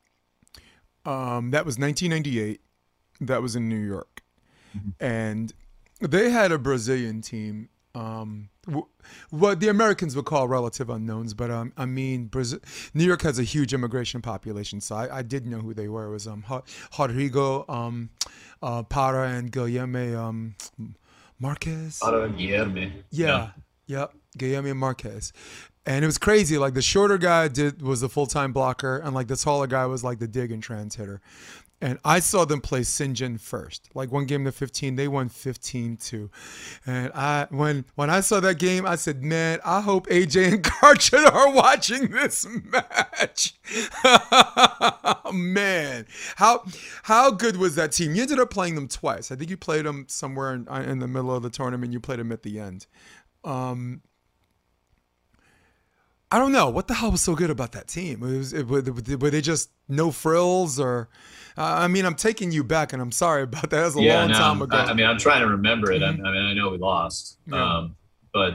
That was 1998. That was in New York. And they had a Brazilian team, what the Americans would call relative unknowns, but New York has a huge immigration population, so I did know who they were. It was Rodrigo Parra and Guilherme Marquez. Parra Guilherme. Yeah, Guilherme Marquez. And it was crazy. Like the shorter guy was the full-time blocker, and like the taller guy was like the dig and trans hitter. And I saw them play Sinjin first. Like one game to 15, they won 15-2. And when I saw that game, I said, man, I hope AJ and Karch are watching this match. Man, how good was that team? You ended up playing them twice. I think you played them somewhere in the middle of the tournament. You played them at the end. I don't know what the hell was so good about that team. Were they just no frills, or I'm taking you back, and I'm sorry about that. That was a long time ago. I'm trying to remember it. I know we lost, but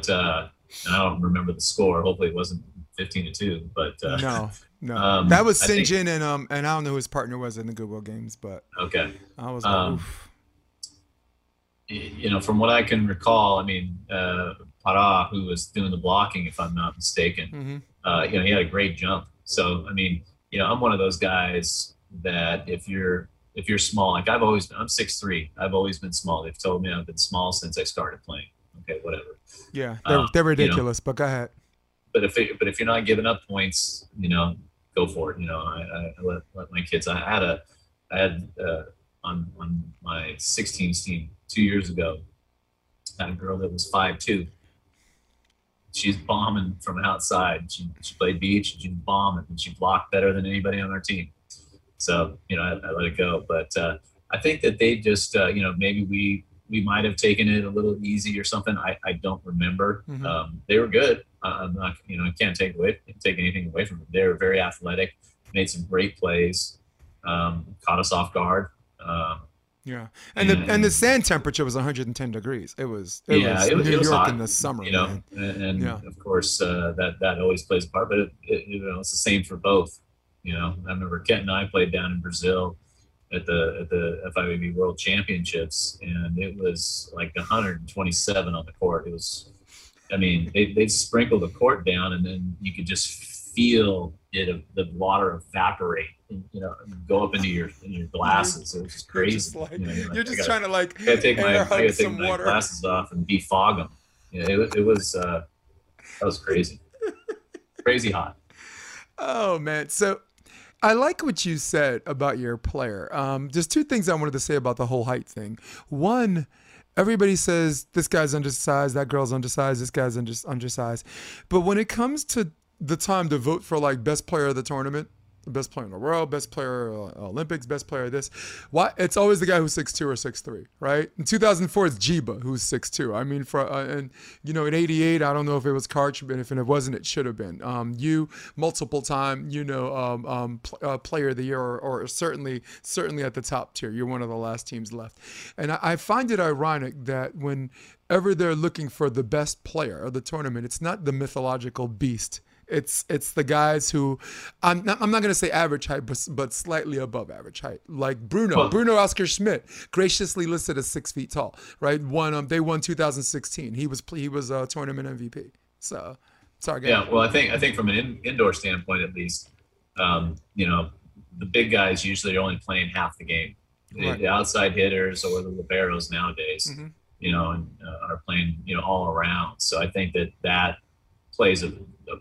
I don't remember the score. Hopefully, it wasn't 15-2. But no, that was Sinjin, and I don't know who his partner was in the Goodwill Games, but okay, I was like, oof. From what I can recall, Parra, who was doing the blocking, if I'm not mistaken, he had a great jump. So, you know, I'm one of those guys that if you're small, like I'm 6'3", I've always been small. They've told me I've been small since I started playing. Okay, whatever. Yeah, they're ridiculous, you know, but go ahead. But if you're not giving up points, you know, go for it. You know, I let my kids. I had on my 16s team 2 years ago, I had a girl that was 5'2". She's bombing from outside. She played beach and she bombed and she blocked better than anybody on our team. So, you know, I let it go. But I think that they just, you know, maybe we might have taken it a little easy or something. I don't remember. Mm-hmm. They were good. I'm not, you know, I can't take anything away from them. They were very athletic, made some great plays, caught us off guard. Yeah, and the sand temperature was 110 degrees. It was New York hot in the summer, you know, man. And yeah, of course that always plays a part. But it, you know, it's the same for both. You know, I remember Kent and I played down in Brazil at the FIVB World Championships, and it was like 127 on the court. It was, I mean, they sprinkled the court down, and then you could just feel the water evaporate. You know, go up into your glasses. It was just crazy. You're just trying to take my glasses off and defog them. You know, it was that was crazy, crazy hot. Oh man, so I like what you said about your player. There's two things I wanted to say about the whole height thing. One, everybody says this guy's undersized, that girl's undersized, this guy's undersized, but when it comes to the time to vote for like best player of the tournament, best player in the world, best player Olympics, best player this. Why? It's always the guy who's 6'2 or 6'3, right? In 2004, it's Jiba who's 6'2. I mean, and you know, in '88, I don't know if it was Karch, but if it wasn't, it should have been. You multiple time, you know, player of the year, or certainly at the top tier. You're one of the last teams left, and I find it ironic that whenever they're looking for the best player of the tournament, it's not the mythological beast. It's the guys who, I'm not going to say average height, but slightly above average height. Like Bruno Oscar Schmidt, graciously listed as 6 feet tall, right? They won 2016. He was a tournament MVP. So, sorry, guys. Yeah, well, I think from an indoor standpoint, at least, you know, the big guys usually are only playing half the game. Right. The outside hitters or the liberos nowadays, mm-hmm. you know, are playing, you know, all around. So I think that plays a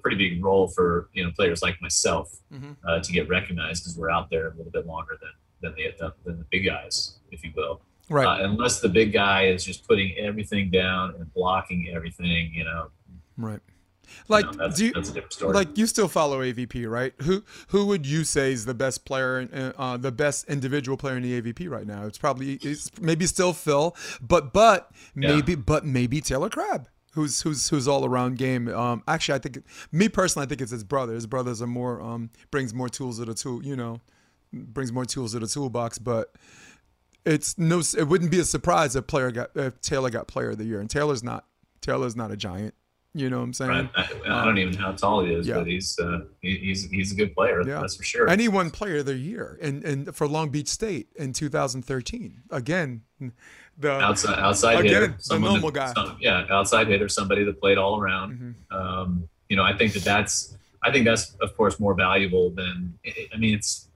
pretty big role for, you know, players like myself, mm-hmm. To get recognized, because we're out there a little bit longer than the big guys, if you will. Right. Unless the big guy is just putting everything down and blocking everything, you know. Right. Like, you know, that's a different story. Like, you still follow AVP, right? Who would you say is the best player, the best individual player in the AVP right now? It's maybe still Phil, but maybe Taylor Crabb. Who's all around game. Actually, I think it's his brother. His brother's a more brings more tools to the tool. You know, brings more tools to the toolbox. But it wouldn't be a surprise if Taylor got player of the year. And Taylor's not a giant. You know what I'm saying? Right. I don't even know how tall he is, yeah. But he's a good player. Yeah. That's for sure. And he won player of the year and for Long Beach State in 2013. Again, the outside hitter, the normal guy. Outside hitter, somebody that played all around. Mm-hmm. You know, I think that's of course more valuable than. I mean, it's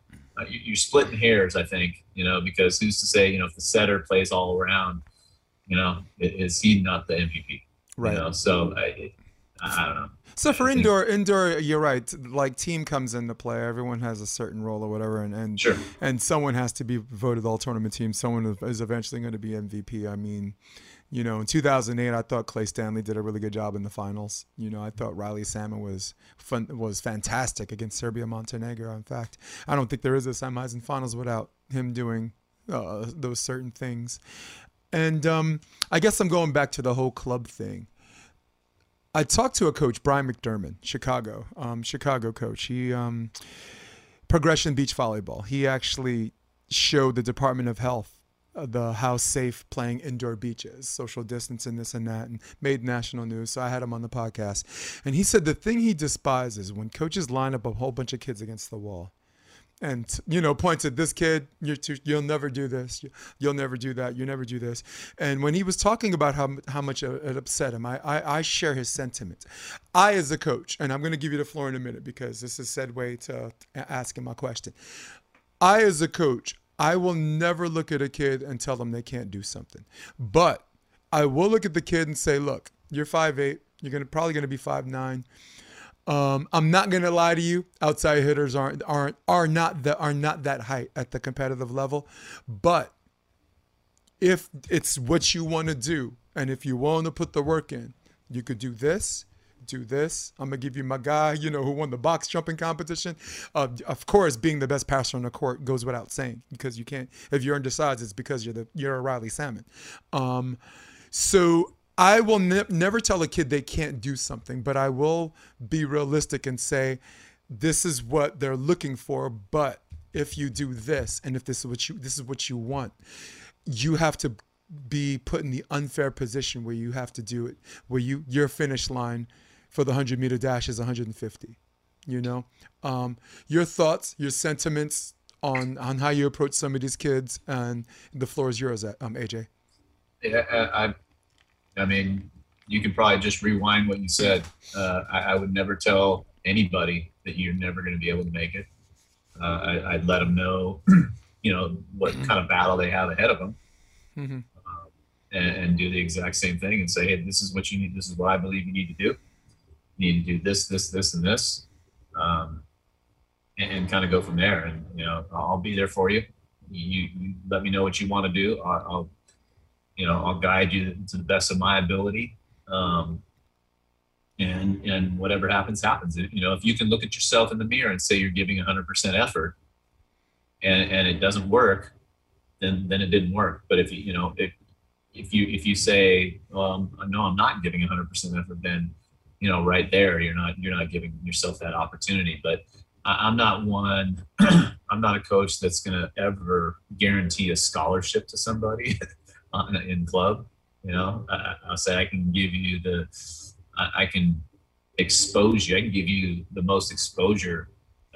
you're splitting hairs. I think, you know, because who's to say, you know, if the setter plays all around, you know, is he not the MVP? Right. You know, so I don't know. So for indoor, you're right. Like, team comes into play. Everyone has a certain role or whatever, and sure. And someone has to be voted all tournament team. Someone is eventually going to be MVP. I mean, you know, in 2008, I thought Clay Stanley did a really good job in the finals. You know, I thought Riley Salmon was fantastic against Serbia Montenegro. In fact, I don't think there is a Samizen finals without him doing those certain things. And I guess I'm going back to the whole club thing. I talked to a coach, Brian McDermott, Chicago coach. He progression beach volleyball. He actually showed the Department of Health how safe playing indoor beach is, social distance and this and that, and made national news. So I had him on the podcast, and he said the thing he despises when coaches line up a whole bunch of kids against the wall and, you know, points at this kid, you'll never do this, you'll never do that, you'll never do this. And when he was talking about how much it upset him, I share his sentiment. I, as a coach, and I'm going to give you the floor in a minute because this is a segue to asking my question. I, as a coach, I will never look at a kid and tell them they can't do something. But I will look at the kid and say, look, you're 5'8", you're probably going to be 5'9". I'm not going to lie to you. Outside hitters are not that height at the competitive level. But if it's what you want to do, and if you want to put the work in, you could do this. Do this. I'm gonna give you my guy, you know, who won the box jumping competition. Of course, being the best passer on the court goes without saying, because you can't. If you're undersized, it's because you're a Riley Salmon. So I will never tell a kid they can't do something, but I will be realistic and say, this is what they're looking for. But if you do this, and if this is what you want, you have to be put in the unfair position where you have to do it, where your finish line for the 100-meter dash is 150, you know? Your thoughts, your sentiments on how you approach some of these kids, and the floor is yours, AJ. Yeah, I mean, you can probably just rewind what you said. I would never tell anybody that you're never going to be able to make it. I'd let them know, you know, what kind of battle they have ahead of them. Mm-hmm. And do the exact same thing and say, hey, this is what you need. This is what I believe you need to do. You need to do this, this, this, and this, and kind of go from there. And, you know, I'll be there for you. You let me know what you want to do. I'll guide you to the best of my ability. And whatever happens, happens. You know, if you can look at yourself in the mirror and say you're giving 100% effort and it doesn't work, then it didn't work. But if you say, no, I'm not giving 100% effort, then, you know, right there, you're not giving yourself that opportunity. But I'm not a coach that's going to ever guarantee a scholarship to somebody in club. You know, I'll say, I can expose you. I can give you the most exposure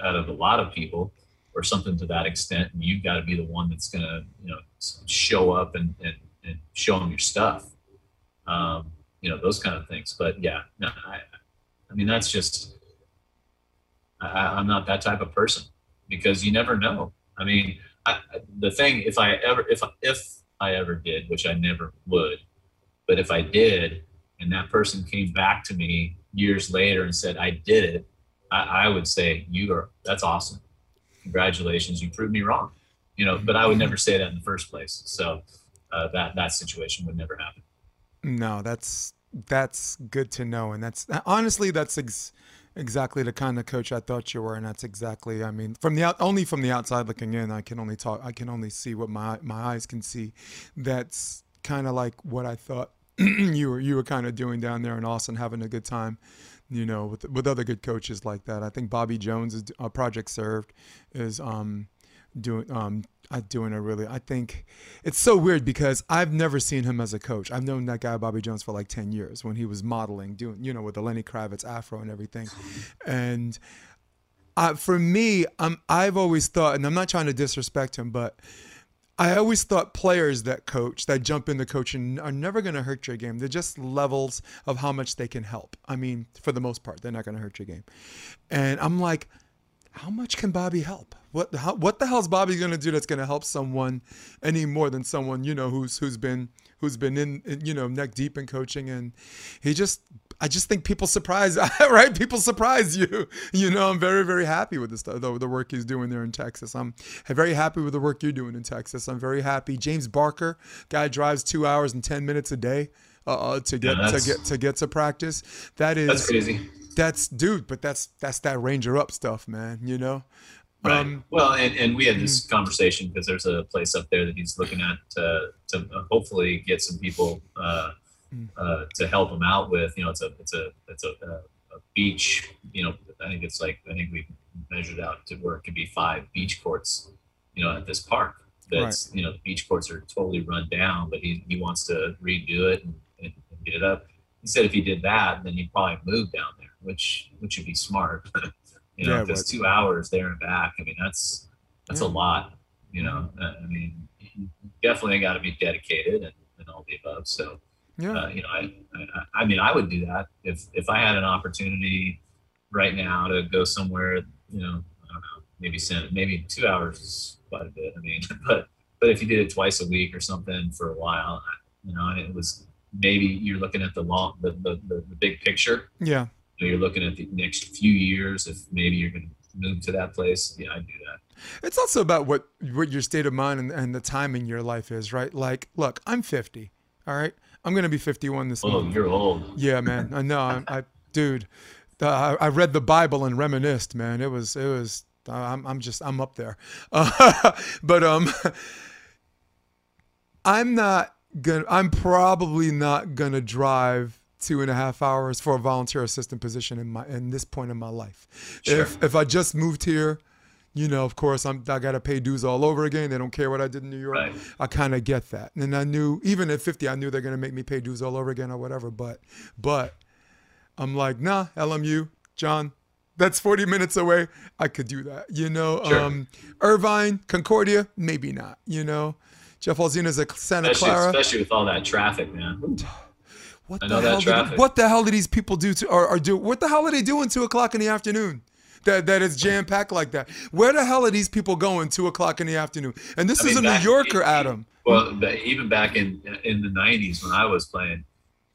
out of a lot of people, or something to that extent, and you've got to be the one that's going to, you know, show up and show them your stuff, you know, those kind of things. But yeah, no, I mean, that's just, I'm not that type of person, because you never know. I mean, if I ever did, which I never would, but if I did, and that person came back to me years later and said, I did it, I would say, that's awesome. Congratulations, you proved me wrong, you know, but I would never say that in the first place. So that situation would never happen. No, that's good to know. And that's honestly, exactly the kind of coach I thought you were. And that's exactly, I mean, only from the outside looking in, I can only see what my eyes can see. That's kind of like what I thought you were kind of doing down there in Austin, having a good time, you know, with other good coaches like that. I think Bobby Jones is Project Served is doing a really, I think it's so weird because I've never seen him as a coach. I've known that guy, Bobby Jones, for like 10 years when he was modeling, doing, you know, with the Lenny Kravitz afro and everything. And for me, I've always thought, and I'm not trying to disrespect him, but I always thought players that jump into coaching are never going to hurt your game. They're just levels of how much they can help. I mean, for the most part, they're not going to hurt your game. And I'm like, how much can Bobby help? What the hell's Bobby going to do that's going to help someone any more than someone, you know, who's been in, you know, neck deep in coaching? And I just think people surprise, right? People surprise you. You know, I'm very, very happy with the work he's doing there in Texas. I'm very happy with the work you're doing in Texas. I'm very happy. James Barker, guy drives 2 hours and 10 minutes a day to get to practice. That's crazy. That's that Ranger Up stuff, man. You know. Right. Well, and we had this conversation because there's a place up there that he's looking at to hopefully get some people. To help them out with, you know, it's a beach, you know, I think we measured out to where it could be 5 beach courts, you know, at this park. That's right. You know, the beach courts are totally run down, but he wants to redo it and get it up. He said if he did that, then he'd probably move down there, which would be smart. You know, because 2 hours there and back. I mean, that's That's a lot, you know. I mean, you definitely got to be dedicated and all the above. So, you know, I mean, I would do that if I had an opportunity right now to go somewhere. You know, I don't know, maybe 2 hours is quite a bit. I mean, but if you did it twice a week or something for a while, you know, and it was maybe you're looking at the big picture. Yeah. You're looking at the next few years. If maybe you're going to move to that place, yeah, I do that. It's also about what your state of mind and the time in your life is, right? Like, look, I'm 50. All right, I'm going to be 51 this month. Oh, you're old. Yeah, man. I know. I read the Bible and reminisced, man. It was. I'm up there, I'm probably not gonna drive 2.5 hours for a volunteer assistant position in this point in my life. Sure. If I just moved here, you know, of course I gotta pay dues all over again. They don't care what I did in New York. Right. I kind of get that. And I knew even at 50, I knew they're gonna make me pay dues all over again or whatever. But I'm like, nah, LMU, John, that's 40 minutes away. I could do that, you know. Sure. Irvine, Concordia, maybe not, you know. Jeff Alzina's at Santa Clara, especially with all that traffic, man. What the hell do these people do to do? What the hell are they doing 2 o'clock in the afternoon? That is jam packed like that. Where the hell are these people going 2 o'clock in the afternoon? And this is a New Yorker, Adam. Well, even back in the 90s when I was playing,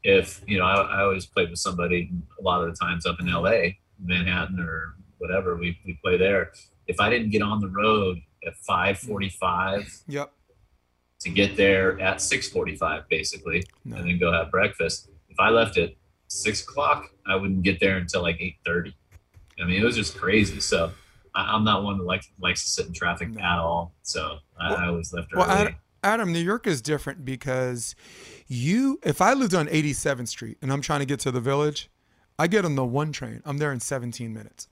if you know, I always played with somebody a lot of the times up in L.A., Manhattan or whatever. We play there. If I didn't get on the road at 5:45. Yep. To get there at 6:45, basically, and then go have breakfast. If I left at 6 o'clock, I wouldn't get there until like 8:30. I mean, it was just crazy. So I'm not one that likes to sit in traffic at all. So I always left early. Well, Adam, New York is different because if I lived on 87th Street and I'm trying to get to the Village, I get on the 1 train. I'm there in 17 minutes.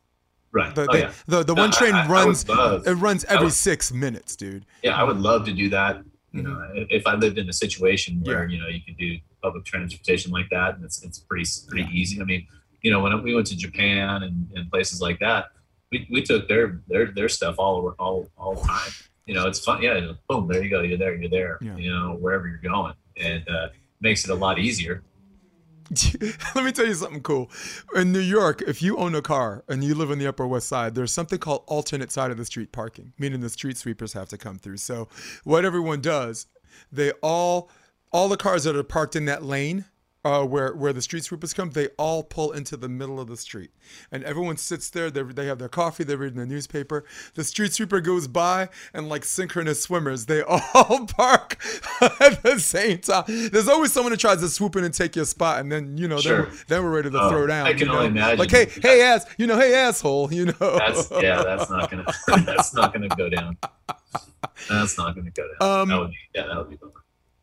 Right. The 1 train runs every 6 minutes, dude. Yeah, I would love to do that. You know, if I lived in a situation where, you know, you could do public transportation like that, and it's pretty easy. I mean, you know, when we went to Japan and places like that, we took their stuff all the time. You know, it's fun. Yeah, boom, there you go. You're there, yeah. You know, wherever you're going. And makes it a lot easier. Let me tell you something cool. In New York, if you own a car and you live on the Upper West Side, there's something called alternate side of the street parking, meaning the street sweepers have to come through. So what everyone does, they all the cars that are parked in that lane where the street sweepers come, they all pull into the middle of the street. And everyone sits there. They have their coffee. They're reading the newspaper. The street sweeper goes by, and like synchronous swimmers, they all park at the same time. There's always someone who tries to swoop in and take your spot, and then, you know, sure. then we're ready to throw down. I can only imagine. Like, hey, asshole, you know. That's not going to go down. That's not going to go down. That would be fun.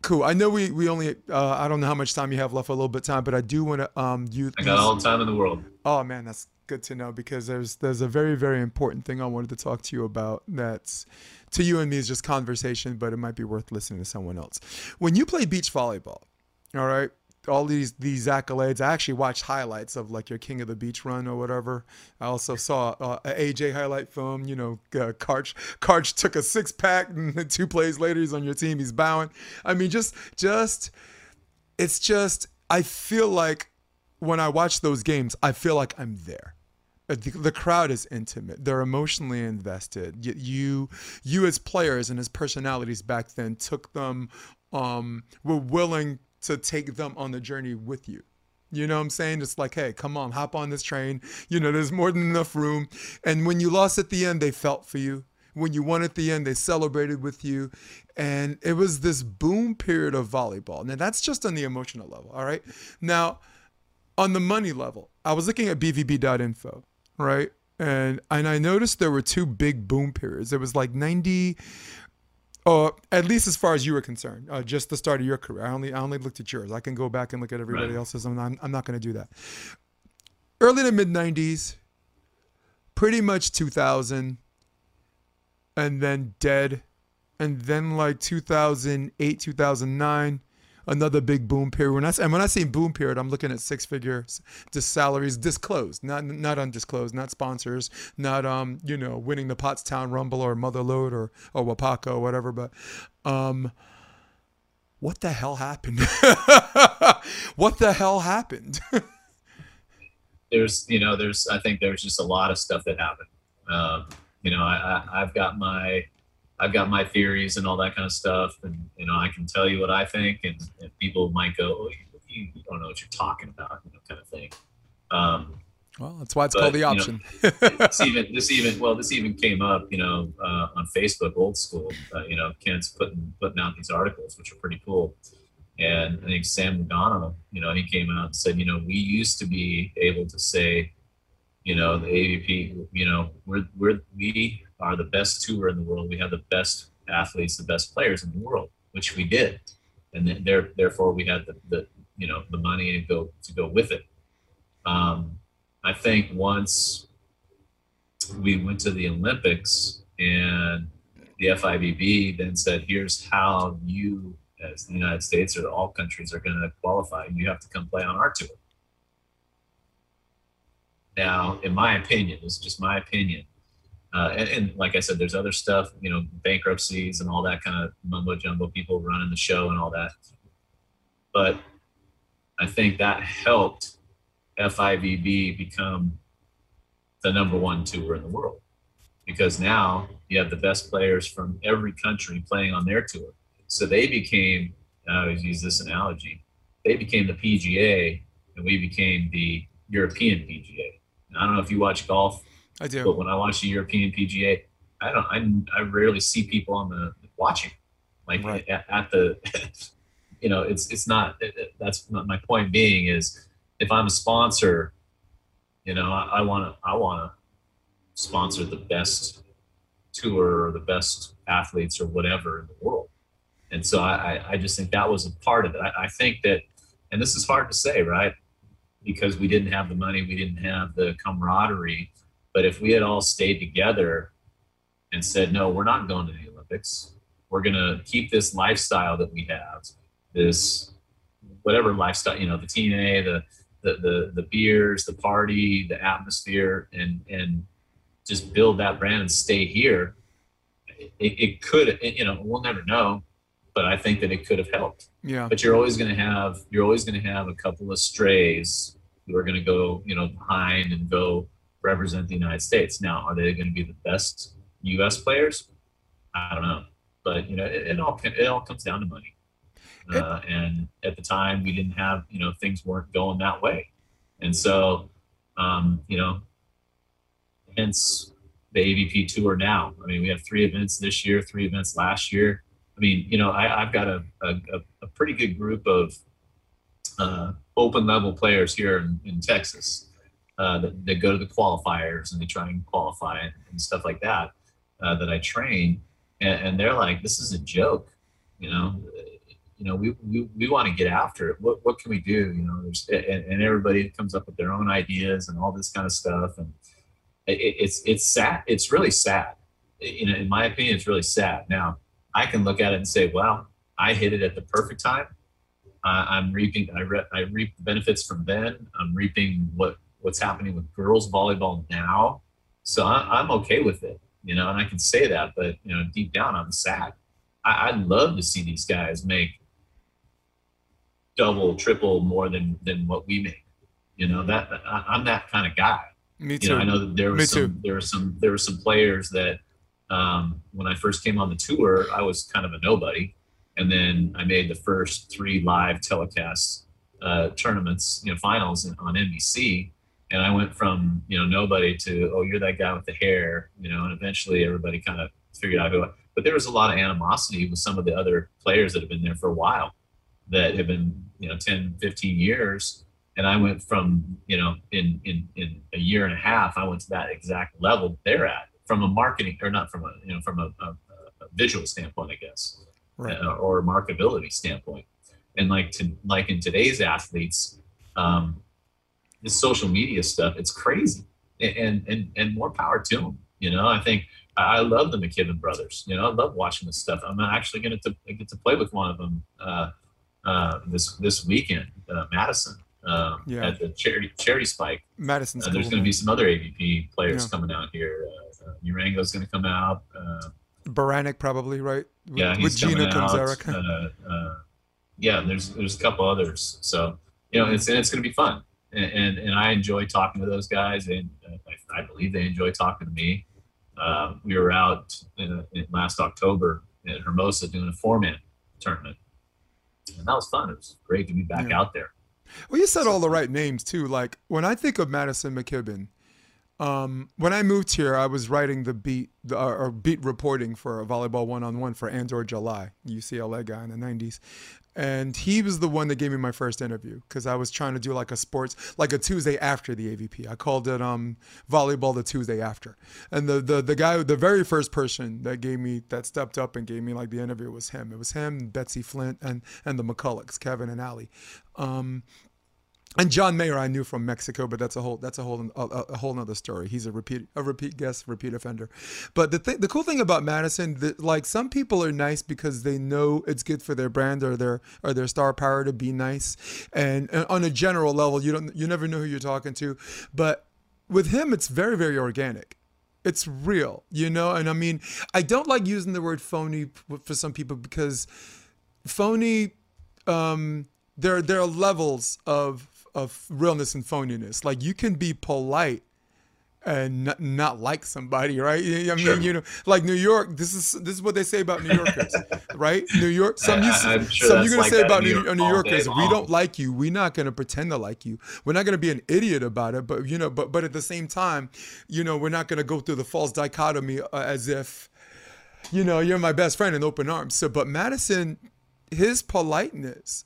Cool. I know we only, I don't know how much time you have left, a little bit of time, but I do want to, I got all the time in the world. Oh man, that's good to know, because there's a very, very important thing I wanted to talk to you about. That's to you and me is just conversation, but it might be worth listening to someone else. When you play beach volleyball, all right, all these accolades, I actually watched highlights of like your King of the Beach run or whatever. I also saw an AJ highlight film, you know, Karch took a 6-pack and 2 plays later he's on your team, he's bowing. I mean, I feel like when I watch those games, I feel like I'm there. The crowd is intimate. They're emotionally invested. You as players and as personalities back then took them, were willing to take them on the journey with you. You know what I'm saying? It's like, hey, come on, hop on this train. You know, there's more than enough room. And when you lost at the end, they felt for you. When you won at the end, they celebrated with you. And it was this boom period of volleyball. Now, that's just on the emotional level, all right? Now, on the money level, I was looking at bvb.info, right? And I noticed there were 2 big boom periods. It was like 90... at least as far as you were concerned, just the start of your career. I only looked at yours. I can go back and look at everybody else's. I'm not going to do that. Early to mid 90s, pretty much 2000, and then dead. And then like 2008, 2009, another big boom period. When I say boom period, I'm looking at six figures, just salaries disclosed, not undisclosed, not sponsors, not you know, winning the Pottstown Rumble or Mother Lode or Wapaco or whatever. But what the hell happened? What the hell happened? I think there's just a lot of stuff that happened. You know, I've got my theories and all that kind of stuff, and you know, I can tell you what I think, and people might go, oh, you don't know what you're talking about, you know, kind of thing. Well, that's why it's called the option. You know, this even came up, you know, on Facebook, old school. You know, Ken's putting out these articles, which are pretty cool. And I think Sam Lugano, you know, he came out and said, you know, we used to be able to say, you know, the AVP, you know, we are the best tour in the world. We have the best athletes, the best players in the world, which we did. And then therefore we had the you know, the money to go with it. I think once we went to the Olympics and the FIVB then said, here's how you as the United States or all countries are going to qualify. You have to come play on our tour. Now, in my opinion, this is just my opinion. And like I said, there's other stuff, you know, bankruptcies and all that kind of mumbo jumbo, people running the show and all that. But I think that helped FIVB become the #1 tour in the world, because now you have the best players from every country playing on their tour. So they became, I always use this analogy, they became the PGA and we became the European PGA. And I don't know if you watch golf. I do. But when I watch the European PGA, I rarely see people on the watching, like right. at the, you know, it's not, that's not my point being is if I'm a sponsor, you know, I want to sponsor the best tour or the best athletes or whatever in the world. And so I just think that was a part of it. I think that, and this is hard to say, right? Because we didn't have the money, we didn't have the camaraderie. But if we had all stayed together and said, no, we're not going to the Olympics, we're going to keep this lifestyle that we have, this whatever lifestyle, you know, the TNA, the beers, the party, the atmosphere, and just build that brand and stay here. It could, you know, we'll never know, but I think that it could have helped. Yeah. But you're always going to have a couple of strays who are going to go, you know, behind and go represent the United States. Now, are they going to be the best U.S. players? I don't know, but you know, it all comes down to money. And at the time, we didn't have, you know, things weren't going that way, and so, you know, hence the AVP tour now. I mean, we have 3 events this year, 3 events last year. I mean, you know, I've got a pretty good group of open level players here in Texas. That go to the qualifiers and they try and qualify and stuff like that, that I train. And they're like, this is a joke. You know, we want to get after it. What can we do? You know, and everybody comes up with their own ideas and all this kind of stuff. And it's sad. It's really sad. You know, in my opinion, it's really sad. Now I can look at it and say, well, I hit it at the perfect time. I reap the benefits from then. I'm reaping what's happening with girls volleyball now. So I'm okay with it, you know, and I can say that, but you know, deep down I'm sad. I'd love to see these guys make double, triple more than what we make, you know, that I'm that kind of guy. Me too. You know, I know that there were some players that, when I first came on the tour, I was kind of a nobody. And then I made the first 3 live telecasts, tournaments, you know, finals on NBC. And I went from, you know, nobody to, oh, you're that guy with the hair, you know, and eventually everybody kind of figured out who I was. But there was a lot of animosity with some of the other players that have been there for a while, that have been, you know, 10, 15 years. And I went from, you know, in a year and a half, I went to that exact level they're at from a marketing, or not from a, you know, from a visual standpoint, I guess, right. Or a marketability standpoint. And like in today's athletes, this social media stuff, it's crazy, and more power to them. You know, I think I love the McKibben brothers. You know, I love watching this stuff. I'm actually going to get to play with one of them this weekend, Madison, at the charity spike. Madison's there's going to be some other AVP players coming out here. Urango's going to come out. Baranek probably, right? Yeah, with Gina Gonzarek. Yeah, there's a couple others. So, it's going to be fun. And I enjoy talking to those guys, and I believe they enjoy talking to me. We were out in last October in Hermosa doing a 4-man tournament, and that was fun. It was great to be back out there. Well, you said all the right names too. Like when I think of Madison McKibben, when I moved here, I was writing the beat reporting for Volleyball 1-on-1 for Andor July, UCLA guy in the 90s. And he was the one that gave me my first interview because I was trying to do like a Tuesday after the AVP. I called it volleyball the Tuesday after. And the guy, the very first person that stepped up and gave me like the interview was him. It was him, Betsy Flint, and the McCullochs, Kevin and Allie. And John Mayer I knew from Mexico, but that's a whole other story. He's a repeat guest, repeat offender. But the cool thing about Madison, like some people are nice because they know it's good for their brand or their star power to be nice. And on a general level, you never know who you're talking to. But with him, it's very, very organic. It's real, And I mean, I don't like using the word phony for some people because phony, there are levels of realness and phoniness. Like you can be polite and not like somebody, right? I mean, like New York, this is what they say about New Yorkers, right? New York, some you're going to say about New Yorkers, we don't like you. We're not going to pretend to like you. We're not going to be an idiot about it, but at the same time, we're not going to go through the false dichotomy as if, you're my best friend in open arms. So, but Madison, his politeness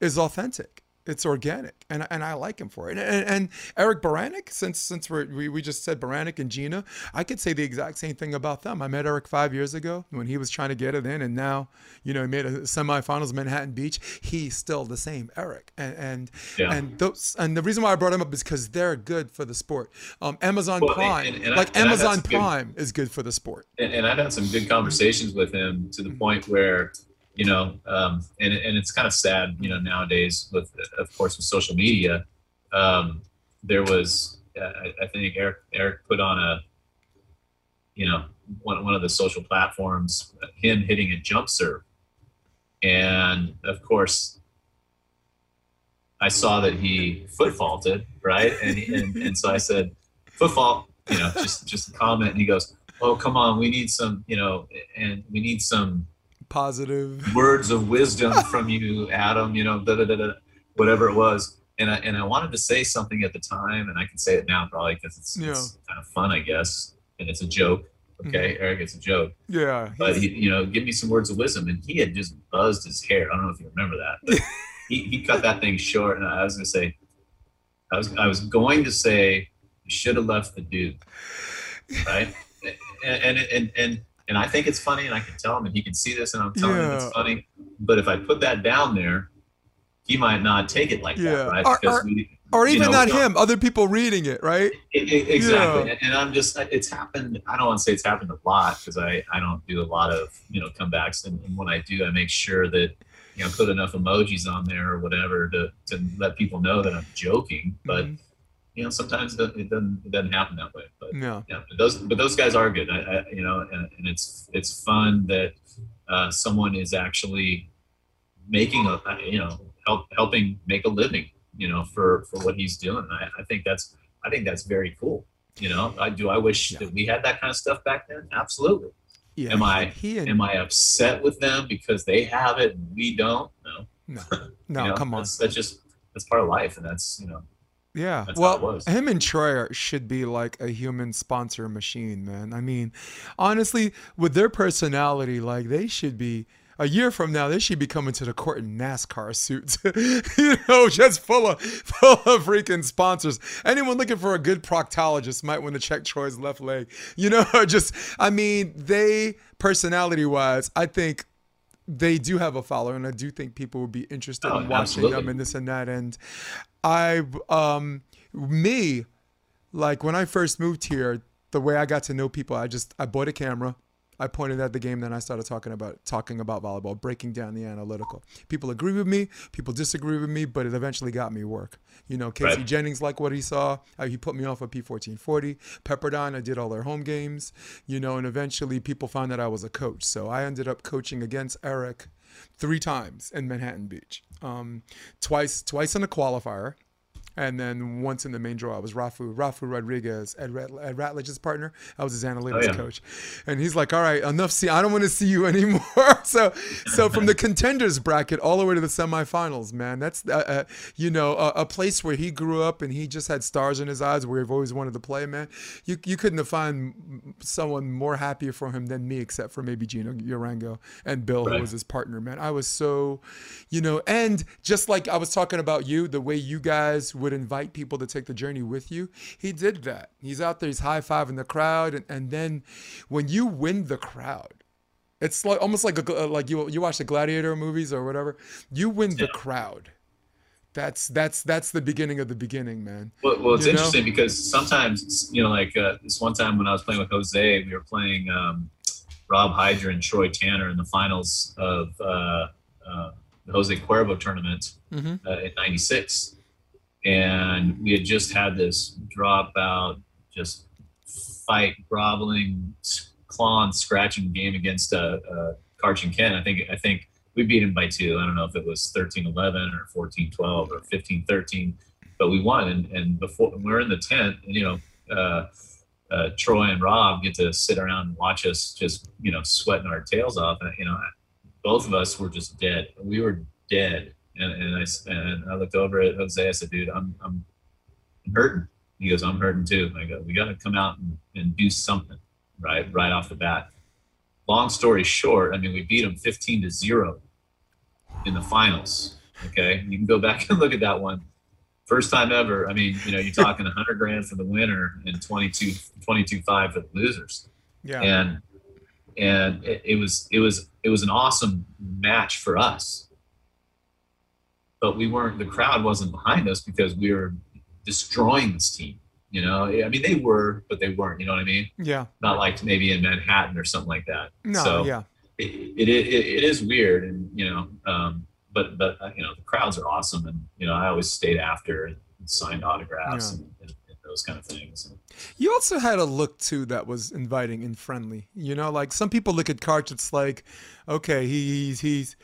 is authentic. It's organic, and I like him for it. And Eric Baranek, since we just said Baranek and Gina, I could say the exact same thing about them. I met Eric 5 years ago when he was trying to get it in, and now he made a semifinals in Manhattan Beach. He's still the same Eric, and the reason why I brought him up is because they're good for the sport. Amazon Prime is good for the sport. And I've had some good conversations with him to the point where. And it's kind of sad, nowadays with, of course, with social media, there was, I think Eric put on a, one of the social platforms, him hitting a jump serve. And of course I saw that he foot faulted, right? And so I said, foot fault, just a comment. And he goes, oh, come on, we need some, positive words of wisdom from you, Adam, whatever it was. And I wanted to say something at the time, and I can say it now probably because it's kind of fun, I guess. And it's a joke. Okay. Mm-hmm. Eric, it's a joke. Yeah. But he, give me some words of wisdom. And he had just buzzed his hair. I don't know if you remember that, but he cut that thing short. And I was going to say, you should have left the dude. Right. And I think it's funny, and I can tell him, and he can see this, and I'm telling him it's funny. But if I put that down there, he might not take it like that, right? Or even other people reading it, right? Exactly. Yeah. And I'm just, it's happened. I don't want to say it's happened a lot because I don't do a lot of, comebacks. And when I do, I make sure that, put enough emojis on there or whatever to let people know that I'm joking. But, sometimes it doesn't happen that way, but those guys are good. I and it's fun that someone is actually making a helping make a living, for what he's doing. I think that's very cool. I wish that we had that kind of stuff back then. Absolutely. Yeah. Am I upset with them because they have it and we don't? No. Come on. That's part of life, and that's Yeah, that's well, him and Troyer should be like a human sponsor machine, man. I mean, honestly, with their personality, like they should be, a year from now, they should be coming to the court in NASCAR suits, just full of freaking sponsors. Anyone looking for a good proctologist might want to check Troy's left leg, they, personality-wise, I think, they do have a follower, and I do think people would be interested in watching them and this and that. And like when I first moved here, the way I got to know people, I bought a camera. I pointed at the game, then I started talking about volleyball, breaking down the analytical. People agree with me, people disagree with me, but it eventually got me work. You know, Casey right. Jennings liked what he saw. He put me on for P1440. Pepperdine, I did all their home games, you know, and eventually people found that I was a coach. So I ended up coaching against Eric 3 times in Manhattan Beach. Twice in a qualifier. And then once in the main draw, I was Rafu Rodriguez, Ed Ratledge's partner. I was his analytics coach. And he's like, all right, enough. See, I don't want to see you anymore. so from the contenders bracket all the way to the semifinals, man, that's, you know, a place where he grew up and he just had stars in his eyes where he've always wanted to play, man. You couldn't have found someone more happier for him than me, except for maybe Gino Urango and Bill, right. who was his partner, man. I was so, you know, and just like I was talking about you, the way you guys would invite people to take the journey with you. He did that. He's out there, he's high-fiving the crowd. And then when you win the crowd, it's like almost like you watch the gladiator movies or whatever. You win the crowd. That's the beginning of the beginning, man. Well it's interesting because sometimes, you know, like this one time when I was playing with Jose, we were playing Rob Hyder and Troy Tanner in the finals of the Jose Cuervo tournament in '96. And we had just had this dropout, just fight, groveling, clawing, scratching game against Karchin Ken. I think we beat him by 2. I don't know if it was 13-11 or 14-12 or 15-13, but we won. And before we're in the tent, and, you know, Troy and Rob get to sit around and watch us just, you know, sweating our tails off. And, you know, both of us were just dead. We were dead. And I looked over at Jose. I said, "Dude, I'm hurting." He goes, "I'm hurting too." And I go, "We got to come out and do something, right off the bat." Long story short, I mean, we beat him 15-0 in the finals. Okay, you can go back and look at that one. First time ever. I mean, you know, you're talking $100,000 for the winner and $22,500 for the losers. Yeah. And it was an awesome match for us. But we weren't, the crowd wasn't behind us because we were destroying this team, you know? I mean, they were, but they weren't, you know what I mean? Yeah. Not like maybe in Manhattan or something like that. No, so yeah. It is weird, and, you know, but you know, the crowds are awesome, and, you know, I always stayed after and signed autographs and those kind of things. You also had a look, too, that was inviting and friendly. You know, like, some people look at Karch, it's like, okay, he's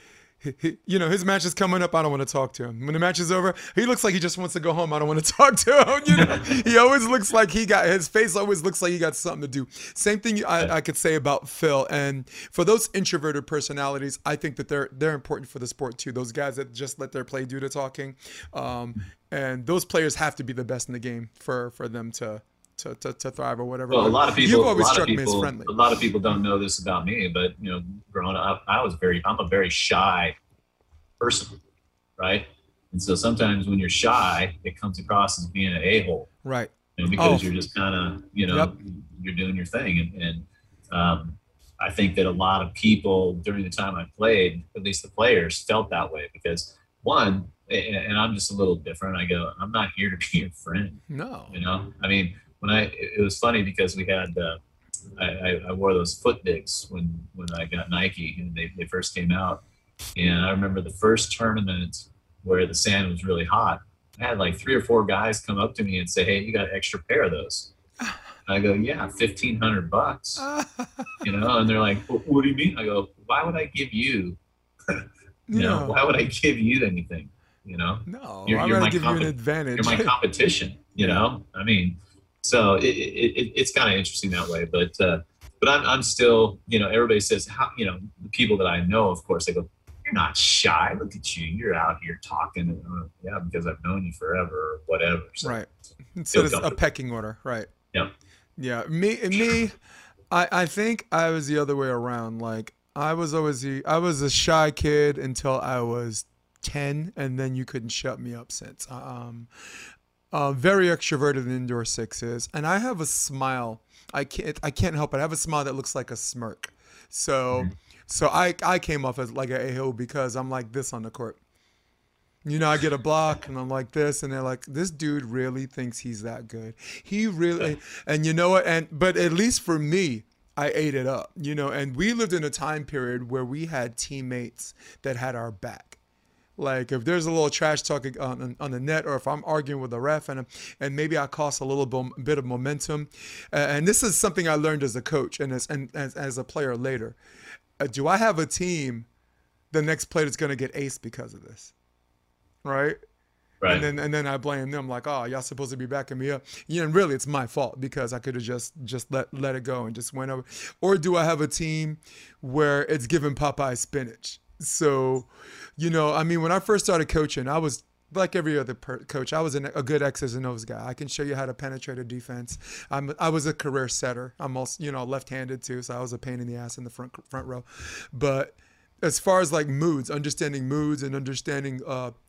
you know, his match is coming up. I don't want to talk to him. When the match is over, he looks like he just wants to go home. I don't want to talk to him. You know, he always looks like his face always looks like he got something to do. Same thing I could say about Phil. And for those introverted personalities, I think that they're important for the sport too. Those guys that just let their play do the talking, and those players have to be the best in the game for them to thrive or whatever. Well, a lot of people, a lot of people don't know this about me, but, you know, growing up, I'm a very shy person, right? And so sometimes when you're shy, it comes across as being an a-hole, right? And because you're just kind of, you know, you're doing your thing. And I think that a lot of people during the time I played, at least the players, felt that way because and I'm just a little different. I go, I'm not here to be your friend. No, you know, I mean. It was funny because we had, I wore those foot digs when I got Nike and they first came out. And I remember the first tournament where the sand was really hot. I had like 3 or 4 guys come up to me and say, "Hey, you got an extra pair of those?" And I go, "Yeah, $1,500, you know? And they're like, "What do you mean?" I go, "Why would I give you, why would I give you anything? You know, no, you're my give you an advantage. You're my competition, you know? I mean, so it's kind of interesting that way, but I'm still, you know, everybody says, how, you know, the people that I know, of course, they go, "You're not shy. Look at you. You're out here talking." And, yeah, because I've known you forever or whatever. So right. So it's a pecking order. Right. Yeah. Yeah. I think I was the other way around. Like I was a shy kid until I was 10, and then you couldn't shut me up since. Very extroverted in indoor sixes, and I have a smile. I can't help it. I have a smile that looks like a smirk. So I came off as like an a-hole because I'm like this on the court. You know, I get a block and I'm like this, and they're like, "This dude really thinks he's that good. He really," and you know what? But at least for me, I ate it up, you know. And we lived in a time period where we had teammates that had our back. Like if there's a little trash talking on the net, or if I'm arguing with a ref and maybe I cost a little bit of momentum, and this is something I learned as a coach and as a player later. Do I have a team the next play that's going to get aced because of this, right? Right. And then I blame them, like, oh, y'all supposed to be backing me up. You know, and really it's my fault because I could have just let it go and just went over. Or do I have a team where it's giving Popeye spinach? So, you know, I mean, when I first started coaching, I was like every other coach. I was a good X's and O's guy. I can show you how to penetrate a defense. I was a career setter. I'm also, you know, left-handed too, so I was a pain in the ass in the front row. But as far as like moods, understanding moods and understanding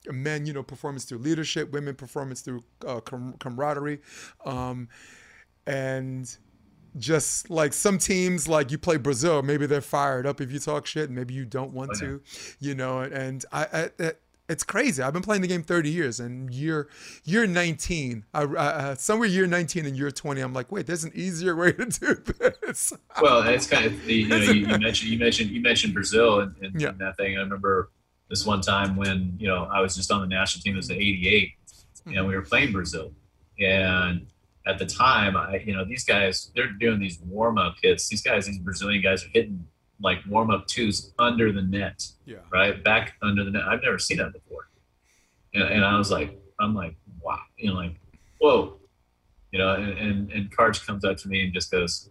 men, you know, performance through leadership, women performance through camaraderie, and just like some teams, like you play Brazil, maybe they're fired up if you talk shit, and maybe you don't want to, you know. And it's crazy. I've been playing the game 30 years, and year 19, somewhere year 19 and year 20, I'm like, wait, there's an easier way to do this. Well, it's kind of the, you know, you mentioned Brazil and, yeah, and that thing. I remember this one time when, you know, I was just on the national team. It was the '88, and we were playing Brazil. And at the time, you know, these guys, they're doing these warm up hits. These Brazilian guys are hitting like warm up twos under the net, yeah, right back under the net. I've never seen that before, and I was like, wow, you know, like, whoa, you know. And Karch comes up to me and just goes,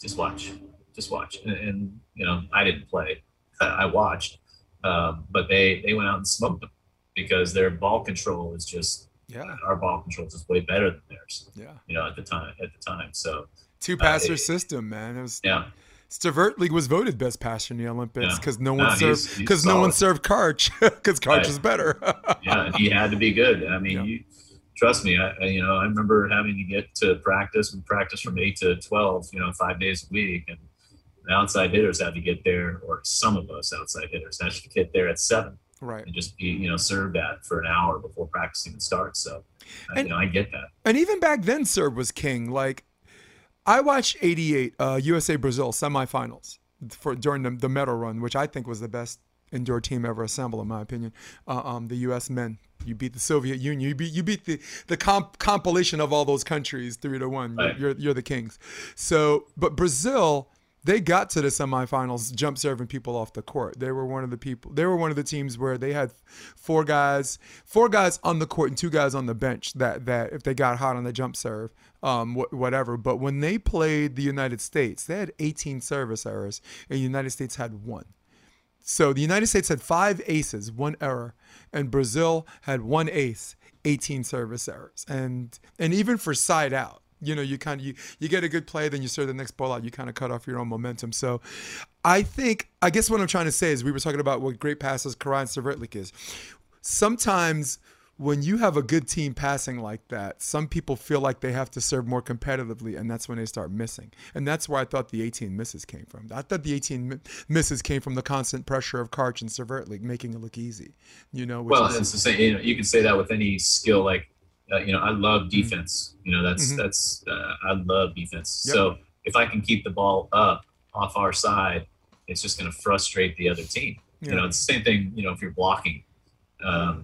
just watch, and you know, I didn't play, I watched, but they went out and smoked them because their ball control is just, yeah, our ball control is just way better than theirs, yeah, you know, at the time. So two-passer system, man, it was, yeah. League was voted best passer in the Olympics because no one served Karch because Karch is better. Yeah, and he had to be good. I mean, yeah, you, trust me. You know, I remember having to get to practice and practice from 8 to 12. You know, 5 days a week, and the outside hitters had to get there, or some of us outside hitters had to get there at 7. Right. And just be, you know, served at for an hour before practicing starts. So, and, you know, I get that. And even back then, serve was king. Like, I watched '88 USA-Brazil semifinals during the medal run, which I think was the best indoor team ever assembled, in my opinion. The U.S. men, you beat the Soviet Union. You beat the compilation of all those countries 3-1. Right. You're the kings. So, but Brazil, they got to the semifinals jump serving people off the court. They were one of the people. They were one of the teams where they had four guys on the court and 2 guys on the bench that if they got hot on the jump serve, whatever. But when they played the United States, they had 18 service errors, and the United States had 1. So the United States had 5 aces, 1 error, and Brazil had 1 ace, 18 service errors, and even for side out. You know, you get a good play, then you serve the next ball out. You kind of cut off your own momentum. So I guess what I'm trying to say is we were talking about what great passes Karan Červetlik is. Sometimes when you have a good team passing like that, some people feel like they have to serve more competitively, and that's when they start missing. And that's where I thought the 18 misses came from. I thought the 18 misses came from the constant pressure of Karch and Červetlik making it look easy. You know, which it's the same. You know, you can say that with any skill, like, you know, I love defense. You know, I love defense. Yep. So if I can keep the ball up off our side, it's just going to frustrate the other team. Yeah. You know, it's the same thing, you know, if you're blocking,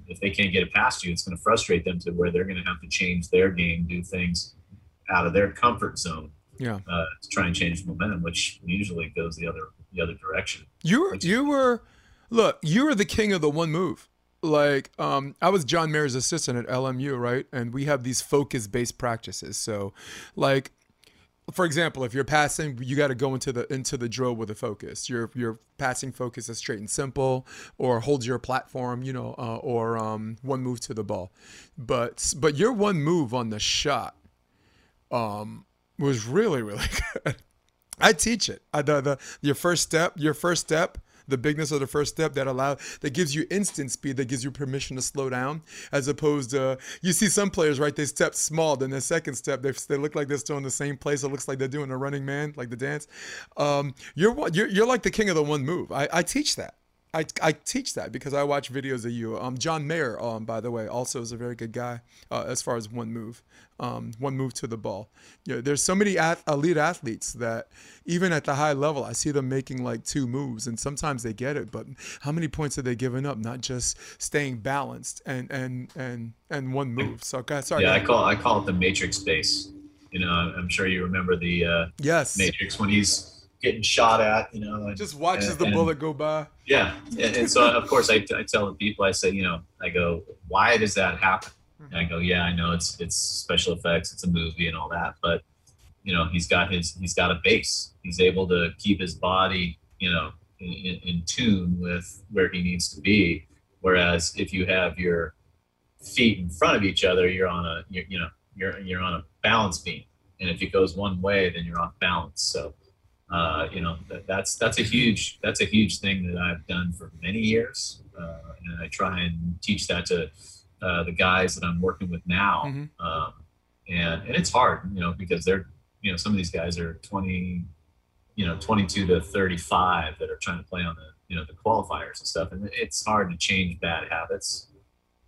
if they can't get it past you, it's going to frustrate them to where they're going to have to change their game, do things out of their comfort zone. Yeah. To try and change momentum, which usually goes the other direction. You were the king of the one move. Like, I was John Mayer's assistant at LMU, right? And we have these focus-based practices. So, like, for example, if you're passing, you got to go into the drill with a focus. Your passing focus is straight and simple, or hold your platform, you know, or one move to the ball. But your one move on the shot was really, really good. I teach it. Your first step. The bigness of the first step that gives you instant speed, that gives you permission to slow down, as opposed to, you see some players, right, they step small, then the second step, they look like they're still in the same place. It looks like they're doing a running man, like the dance. You're like the king of the one move. I teach that. I teach that because I watch videos of you. John Mayer, by the way, also is a very good guy as far as one move to the ball. You know, there's so many elite athletes that even at the high level, I see them making like 2 moves, and sometimes they get it. But how many points are they giving up? Not just staying balanced and 1 move. So sorry. Yeah, I call it the matrix base. You know, I'm sure you remember the Matrix when he's getting shot at, you know, and just watches the bullet go by. Yeah. And so of course I tell the people, I say, you know, I go, why does that happen? And I go, yeah, I know it's special effects, it's a movie and all that, but you know, he's got a base. He's able to keep his body, you know, in tune with where he needs to be. Whereas if you have your feet in front of each other, you're on a balance beam. And if it goes one way, then you're off balance. So you know, that's a huge thing that I've done for many years, and I try and teach that to the guys that I'm working with now. Mm-hmm. And it's hard, you know, because they're, you know, some of these guys are 20, you know, 22 to 35 that are trying to play on the, you know, the qualifiers and stuff, and it's hard to change bad habits,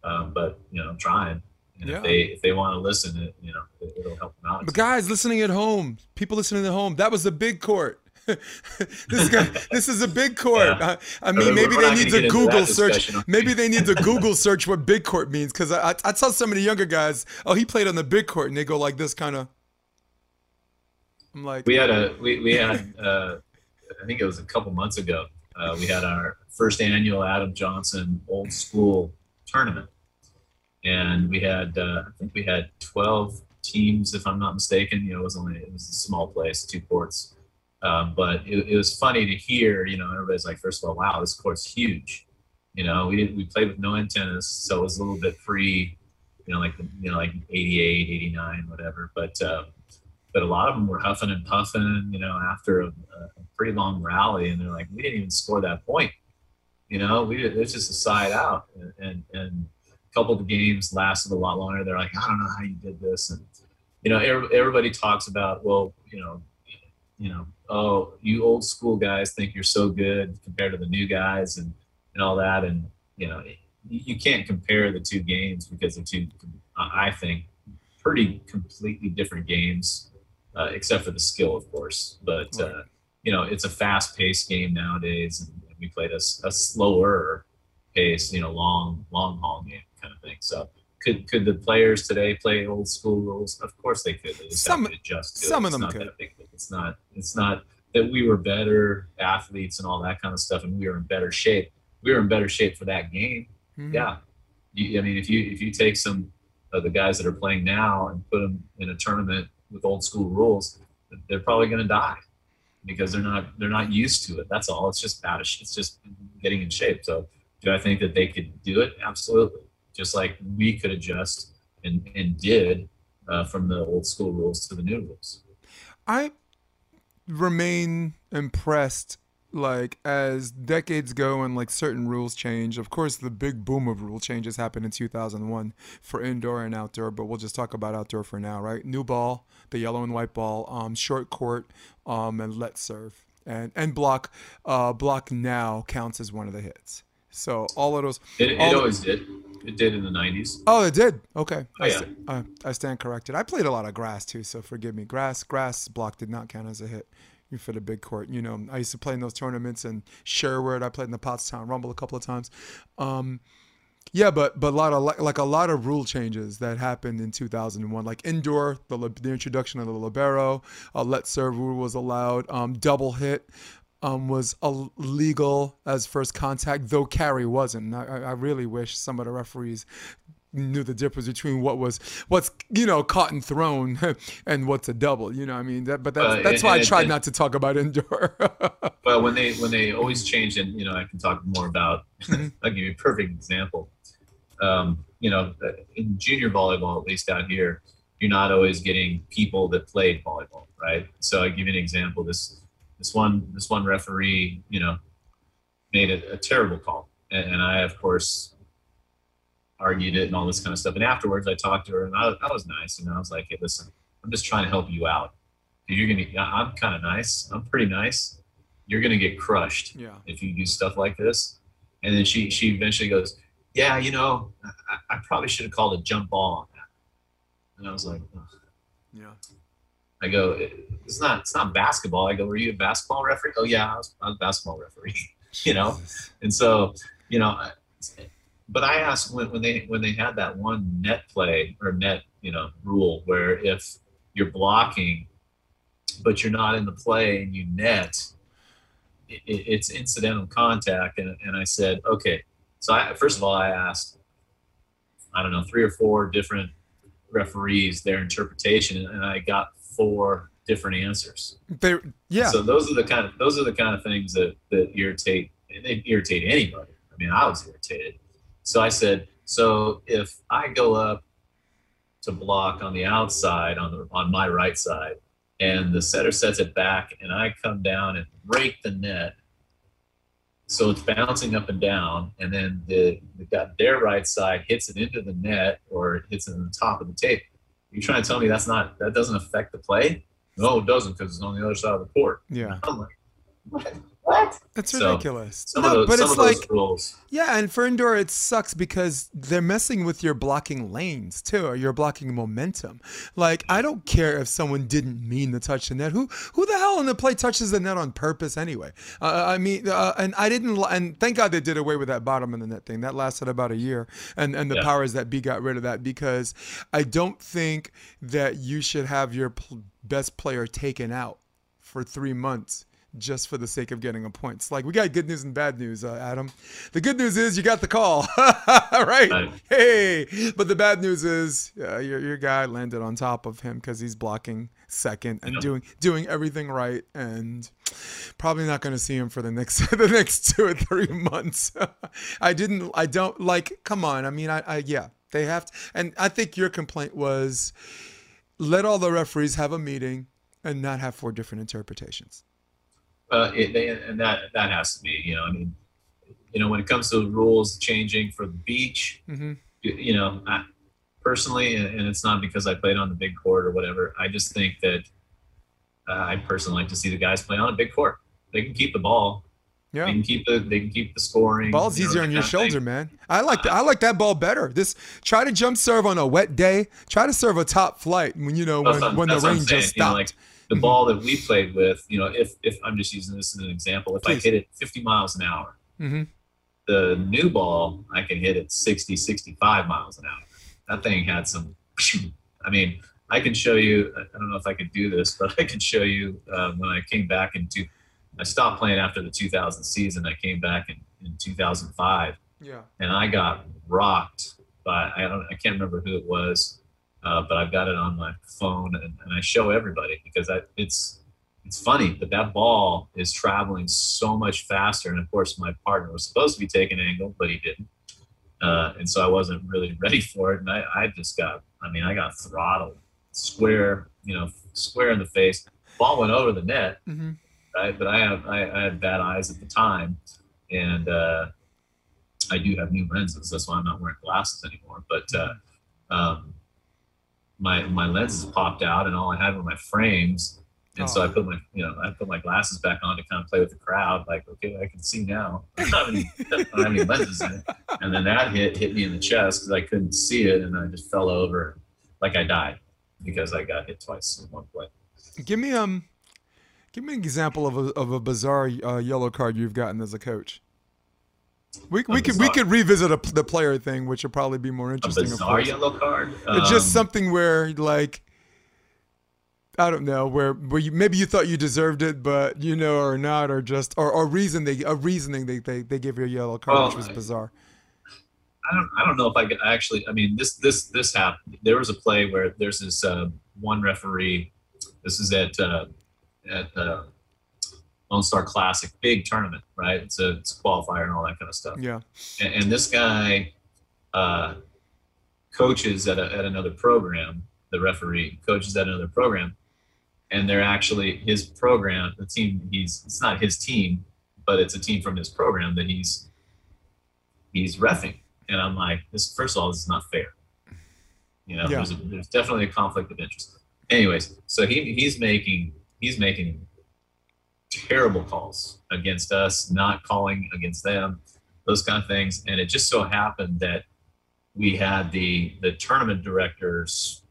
but you know, I'm trying. And yeah. If they want to listen, it, you know, it'll help them out. But guys listening at home, people listening at home, that was the big court. This is a big court. Yeah. I mean, maybe they need to Google search. Maybe they need to Google search what big court means, because I tell some of the younger guys, oh, he played on the big court, and they go like this kind of. I'm like, we had I think it was a couple months ago. We had our first annual Adam Johnson Old School tournament. And we had, I think we had 12 teams, if I'm not mistaken. You know, it was a small place, 2 courts. But it was funny to hear, you know, everybody's like, first of all, wow, this court's huge. You know, we played with no antennas, so it was a little bit free, you know, like 88, 89, whatever. But a lot of them were huffing and puffing, you know, after a pretty long rally, and they're like, we didn't even score that point. You know, it's just a side out, and couple of the games lasted a lot longer. They're like, I don't know how you did this. And, you know, everybody talks about, well, you know, oh, you old school guys think you're so good compared to the new guys and all that. And, you know, you can't compare the 2 games because they're 2, I think, pretty completely different games, except for the skill, of course. But, you know, it's a fast-paced game nowadays, and we played a slower pace, you know, long haul game. Kind of thing. So could the players today play old school rules? Of course they could. They just have to adjust to some it. Of them could. It's not that we were better athletes and all that kind of stuff, and we were in better shape. We were in better shape for that game. Mm-hmm. Yeah. I mean, if you take some of the guys that are playing now and put them in a tournament with old school rules, they're probably going to die because they're not used to it. That's all. It's just bad. It's just getting in shape. So do I think that they could do it? Absolutely. Just like we could adjust and did from the old school rules to the new rules. I remain impressed, like, as decades go and, like, certain rules change. Of course, the big boom of rule changes happened in 2001 for indoor and outdoor, but we'll just talk about outdoor for now, right? New ball, the yellow and white ball, short court, and let serve. And block. Block now counts as one of the hits. So all of those. It always did. It did in the 90s. Oh, it did. Okay. Oh, yeah. I stand corrected. I played a lot of grass too, so forgive me. Grass block did not count as a hit for the big court. You know, I used to play in those tournaments in Sherwood. I played in the Pottstown Rumble a couple of times. Yeah, but a lot of rule changes that happened in 2001, like indoor, the introduction of the libero, let serve rule was allowed, double hit. Was illegal as first contact, though carry wasn't. I really wish some of the referees knew the difference between what's you know, caught and thrown and what's a double. You know what I mean? That's why I tried not to talk about indoor. But when they always change, and you know, I can talk more about. I'll give you a perfect example. You know, in junior volleyball, at least out here, you're not always getting people that played volleyball, right? So I give you an example. This one referee, you know, made a terrible call. And I, of course, argued it and all this kind of stuff. And afterwards, I talked to her, and I was nice. And I was like, hey, listen, I'm just trying to help you out. I'm kind of nice. I'm pretty nice. You're going to get crushed if you do stuff like this. And then she eventually goes, yeah, you know, I probably should have called a jump ball on that. And I was like, ugh. Yeah. I go, it's not basketball. I go, were you a basketball referee? Oh yeah, I was a basketball referee, you know? And so, you know, but I asked when they had that one net play or net, you know, rule where if you're blocking, but you're not in the play and you net, it's incidental contact. And I said, okay. So first of all, I asked, I don't know, 3 or 4 different referees their interpretation, and I got 4 different answers. Yeah. So those are the kind of things that irritate, and they irritate anybody. I mean, I was irritated. So I said, so if I go up to block on the outside on my right side, and the setter sets it back, and I come down and break the net, so it's bouncing up and down, and then their right side hits it into the net, or it hits it in the top of the tape. You're trying to tell me that doesn't affect the play? No, it doesn't, because it's on the other side of the court. Yeah. I'm like, what? That's ridiculous. Some of those rules. Yeah, and for indoor it sucks because they're messing with your blocking lanes too, or your blocking momentum. Like, I don't care if someone didn't mean to touch the net. Who the hell in the play touches the net on purpose anyway? And thank God they did away with that bottom of the net thing. That lasted about a year, and the powers that be got rid of that, because I don't think that you should have your best player taken out for 3 months just for the sake of getting a point. It's like, we got good news and bad news, Adam. The good news is you got the call, right? Hey, but the bad news is your guy landed on top of him because he's blocking second and doing everything right, and probably not going to see him for the next the next 2 or 3 months. Come on. I mean, they have to. And I think your complaint was, let all the referees have a meeting and not have 4 different interpretations. That has to be, you know, I mean, you know, when it comes to the rules changing for the beach, mm-hmm. you know, I personally, and it's not because I played on the big court or whatever, I just think that I personally like to see the guys play on a big court. They can keep the ball. Yeah. They can keep the scoring. Ball's easier on your shoulder, man. I like that ball better. Try to jump serve on a wet day. Try to serve a top flight when the rain just stopped. You know, like, the ball that we played with, you know, if I'm just using this as an example, if I hit it 50 miles an hour, mm-hmm. the new ball, I can hit it 60, 65 miles an hour. That thing had some, I mean, I can show you, I don't know if I could do this, but I can show you when I came back I stopped playing after the 2000 season. I came back in 2005. Yeah. And I got rocked by, I can't remember who it was. But I've got it on my phone, and I show everybody because it's funny, but that ball is traveling so much faster. And of course, my partner was supposed to be taking an angle, but he didn't. And so I wasn't really ready for it. And I got throttled square in the face. Ball went over the net, mm-hmm. right? But I had bad eyes at the time. And I do have new lenses. That's why I'm not wearing glasses anymore. But, my lenses popped out, and all I had were my frames, and so I put my glasses back on to kind of play with the crowd, like, okay, I can see now. I don't have any lenses in it. And then that hit me in the chest because I couldn't see it, and I just fell over, like I died, because I got hit twice in one play. Give me an example of a bizarre yellow card you've gotten as a coach. We could revisit the player thing, which would probably be more interesting. A bizarre yellow card. It's just something where, like, I don't know, where you, maybe you thought you deserved it, but you know, or not, or just or reason they give you a yellow card, which was bizarre. I don't know if I could actually. I mean, this happened. There was a play where there's this one referee. This is at Lone Star Classic, big tournament, right? It's a qualifier and all that kind of stuff. Yeah. And this guy coaches at another program. The referee coaches at another program, and they're actually his program. The team it's not his team, but it's a team from his program that he's reffing. And I'm like, this. First of all, this is not fair. You know, there's definitely a conflict of interest. Anyways, so he's making terrible calls against us, not calling against them. those kind of things. And it just so happened that we had the tournament director's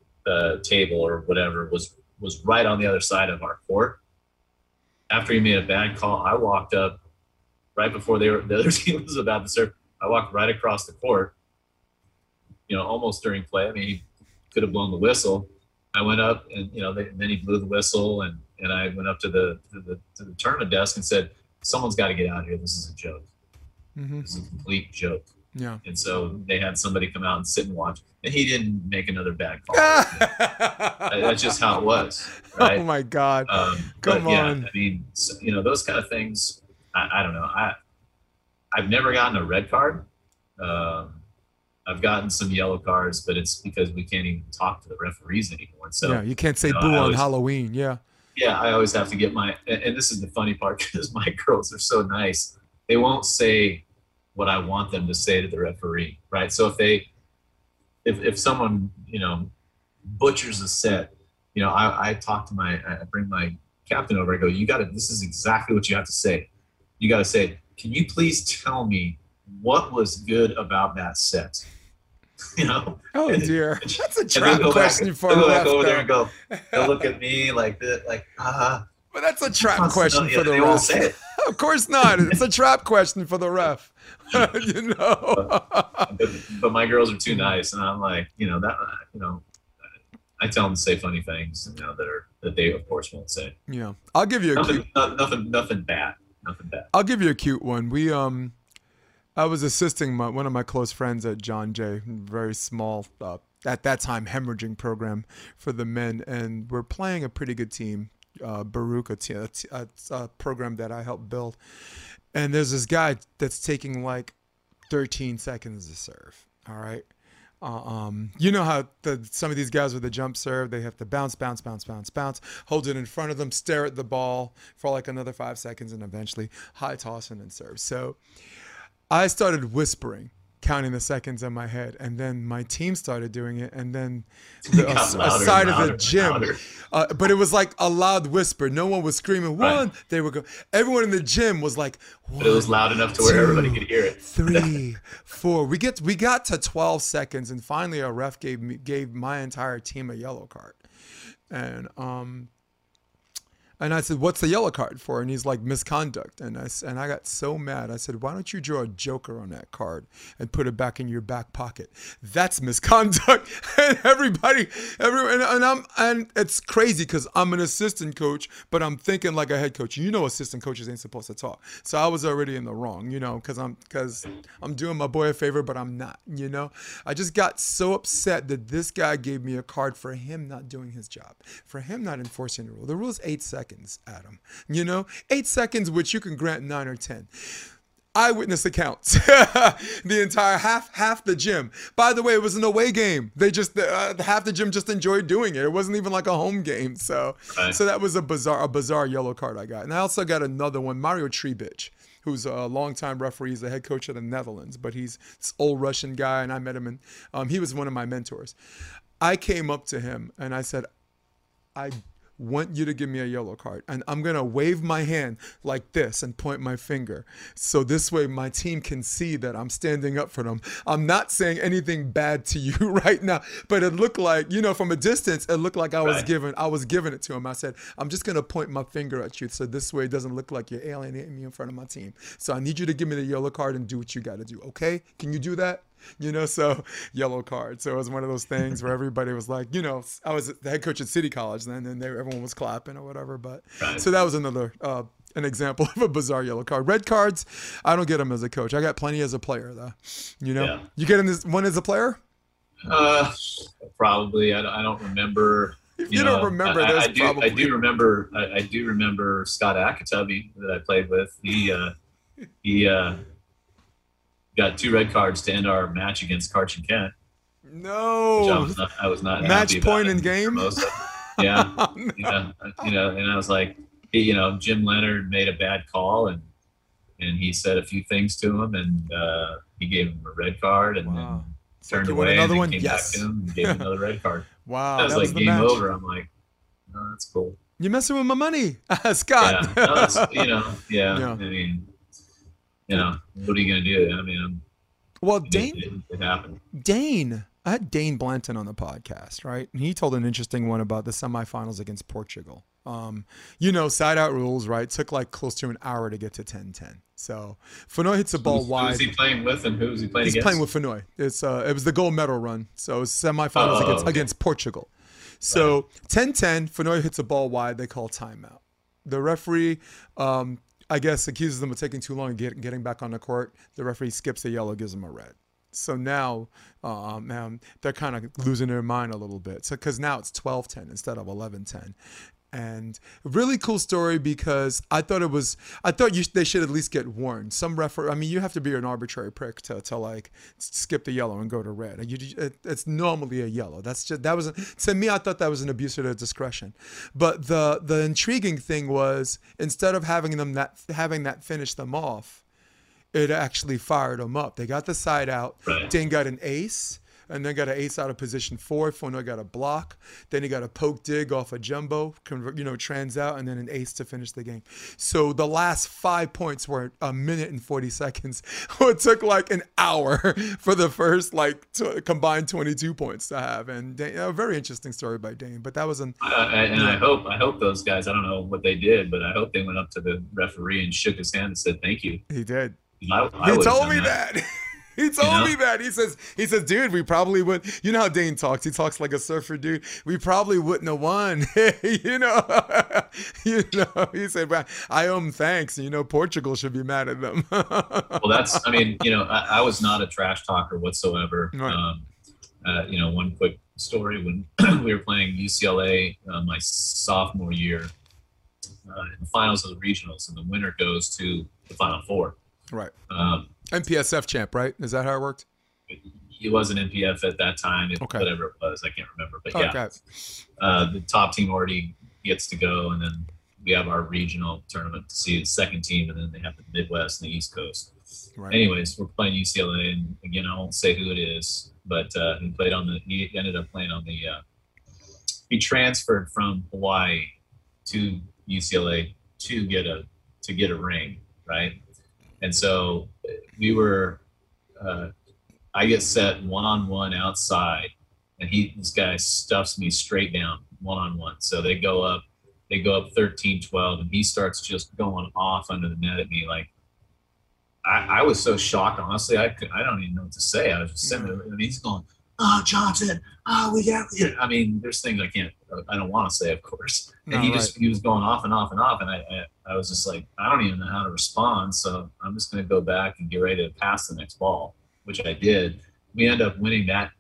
table or whatever was right on the other side of our court. After he made a bad call, I walked up right before the other team was about to serve. I walked right across the court, almost during play. I mean, he could have blown the whistle. I went up and, then he blew the whistle, and I went up to the tournament desk and said, someone's got to get out of here. This is a joke. Mm-hmm. This is a complete joke. Yeah. And so they had somebody come out and sit and watch, and he didn't make another bad call. That's just how it was. Right? Oh my God. Come on. Yeah, I mean, those kind of things, I don't know. I've never gotten a red card. I've gotten some yellow cards, but it's because we can't even talk to the referees anymore. So yeah, you can't say boo on Halloween. Yeah. Yeah. I always have to get my, and this is the funny part because my girls are so nice. They won't say what I want them to say to the referee. Right. So if someone, butchers a set, I talk to I bring my captain over. I go, this is exactly what you have to say. You got to say, can you please tell me what was good about that set? Oh dear, that's a trap question for the ref. They'll go over there and go, they'll look at me like this, like, But that's a trap question for the ref. They won't say it. Of course not. It's a trap question for the ref. But my girls are too nice, and I'm like, I tell them to say funny things, that they of course won't say. Yeah, I'll give you nothing bad. I'll give you a cute one. We I was assisting one of my close friends at John Jay, very small, at that time, hemorrhaging program for the men. And we're playing a pretty good team, Baruch, a program that I helped build. And there's this guy that's taking like 13 seconds to serve. All right. You know how some of these guys with the jump serve, they have to bounce, bounce, bounce, bounce, bounce, hold it in front of them, stare at the ball for like another 5 seconds, and eventually high toss and then serve. So I started whispering, counting the seconds in my head, and then my team started doing it, and then the side of the gym. But it was like a loud whisper. No one was screaming one. Right. They were going. Everyone in the gym was like. But it was loud enough to where everybody could hear it. 3, 4. We got to 12 seconds, and finally our ref gave my entire team a yellow card, And I said, what's the yellow card for? And he's like, misconduct. And I got so mad. I said, why don't you draw a joker on that card and put it back in your back pocket? That's misconduct. And everyone, and it's crazy because I'm an assistant coach, but I'm thinking like a head coach. Assistant coaches ain't supposed to talk. So I was already in the wrong, because I'm doing my boy a favor, but I'm not, I just got so upset that this guy gave me a card for him not doing his job, for him not enforcing the rule. The rule is 8 seconds. Adam, 8 seconds, which you can grant 9 or 10. Eyewitness accounts. The entire half the gym. By the way, it was an away game. They just half the gym just enjoyed doing it. It wasn't even like a home game. So, okay. So that was a bizarre yellow card I got, and I also got another one. Mario Tribic, who's a longtime referee, he's the head coach of the Netherlands, but he's this old Russian guy, and I met him, and he was one of my mentors. I came up to him and I said, I want you to give me a yellow card, and I'm gonna wave my hand like this and point my finger, so this way my team can see that I'm standing up for them. I'm not saying anything bad to you right now, but it looked like, from a distance, it looked like I was giving it to him. I said, I'm just gonna point my finger at you, so this way it doesn't look like you're alienating me in front of my team. So I need you to give me the yellow card and do what you gotta do, okay? Can you do that? So yellow card. So it was one of those things where everybody was like, I was the head coach at City College then, and everyone was clapping or whatever. But right. So that was another an example of a bizarre yellow card. Red cards, I don't get them as a coach. I got plenty as a player though. Yeah. You get in this one as a player? Probably. I don't remember. You don't remember this? I do remember Scott Akatubby that I played with. He got 2 red cards to end our match against Karchen Kent. No, I was not match point in game. Yeah, oh, no. And I was like, Jim Leonard made a bad call, and he said a few things to him, and he gave him a red card, and wow. Then turned away another and one. Came yes. back to him and gave him another red card. Wow, that was like game match. Over. I'm like, no, that's cool. You're messing with my money, Scott. Yeah, no, yeah. I mean. you know, what are you going to do? I mean, well, Dane, I had Dane Blanton on the podcast, right? And he told an interesting one about the semifinals against Portugal. You know, side out rules, right? Took like close to an hour to get to 10-10. So Fenoy hits the ball wide. Who's he playing with and who's he playing against? He's playing with Fenoy. It's it was the gold medal run. So it was semifinals against Portugal. So 10-10, Fenoy hits the ball wide. They call timeout. The referee, I guess, accuses them of taking too long and getting back on the court. The referee skips a yellow, gives them a red. So now they're kind of losing their mind a little bit. So because now it's 12-10 instead of 11-10. And really cool story because I thought they should at least get warned. Some referee, I mean, you have to be an arbitrary prick to like skip the yellow and go to red. It's normally a yellow. That's just, to me, I thought that was an abuse of their discretion. But the intriguing thing was, instead of having that finish them off, it actually fired them up. They got the side out. Right. Dane got an ace. And then got an ace out of position 4. Fournier got a block. Then he got a poke dig off a jumbo, trans out, and then an ace to finish the game. So the last 5 points were a minute and 40 seconds. It took like an hour for the first like combined 22 points to have. And a very interesting story by Dane. But that was an. I hope those guys. I don't know what they did, but I hope they went up to the referee and shook his hand and said thank you. He did. He told me that. He told me that. He says, dude, we probably would. You know how Dane talks. He talks like a surfer, dude. We probably wouldn't have won. He said, well, I owe him thanks. Portugal should be mad at them. Well, I was not a trash talker whatsoever. Right. One quick story. When we were playing UCLA my sophomore year in the finals of the regionals, and the winner goes to the Final Four. Right. MPSF champ, right? Is that how it worked? He wasn't MPF at that time. Whatever it was, I can't remember. But the top team already gets to go, and then we have our regional tournament to see the second team, and then they have the Midwest and the East Coast. Right. Anyways, we're playing UCLA, and again, I won't say who it is, but he ended up playing on the. He transferred from Hawaii to UCLA to get a ring, right? And so we were, I get set one-on-one outside, and this guy stuffs me straight down one-on-one. So they go up 13-12, and he starts just going off under the net at me. Like, I was so shocked, honestly, I don't even know what to say. I was just sitting there, and he's going, oh, Johnson, oh, we got you. I mean, there's things I don't want to say, of course. And he was going off and off and off. And I was just like, I don't even know how to respond. So I'm just going to go back and get ready to pass the next ball, which I did. We end up winning that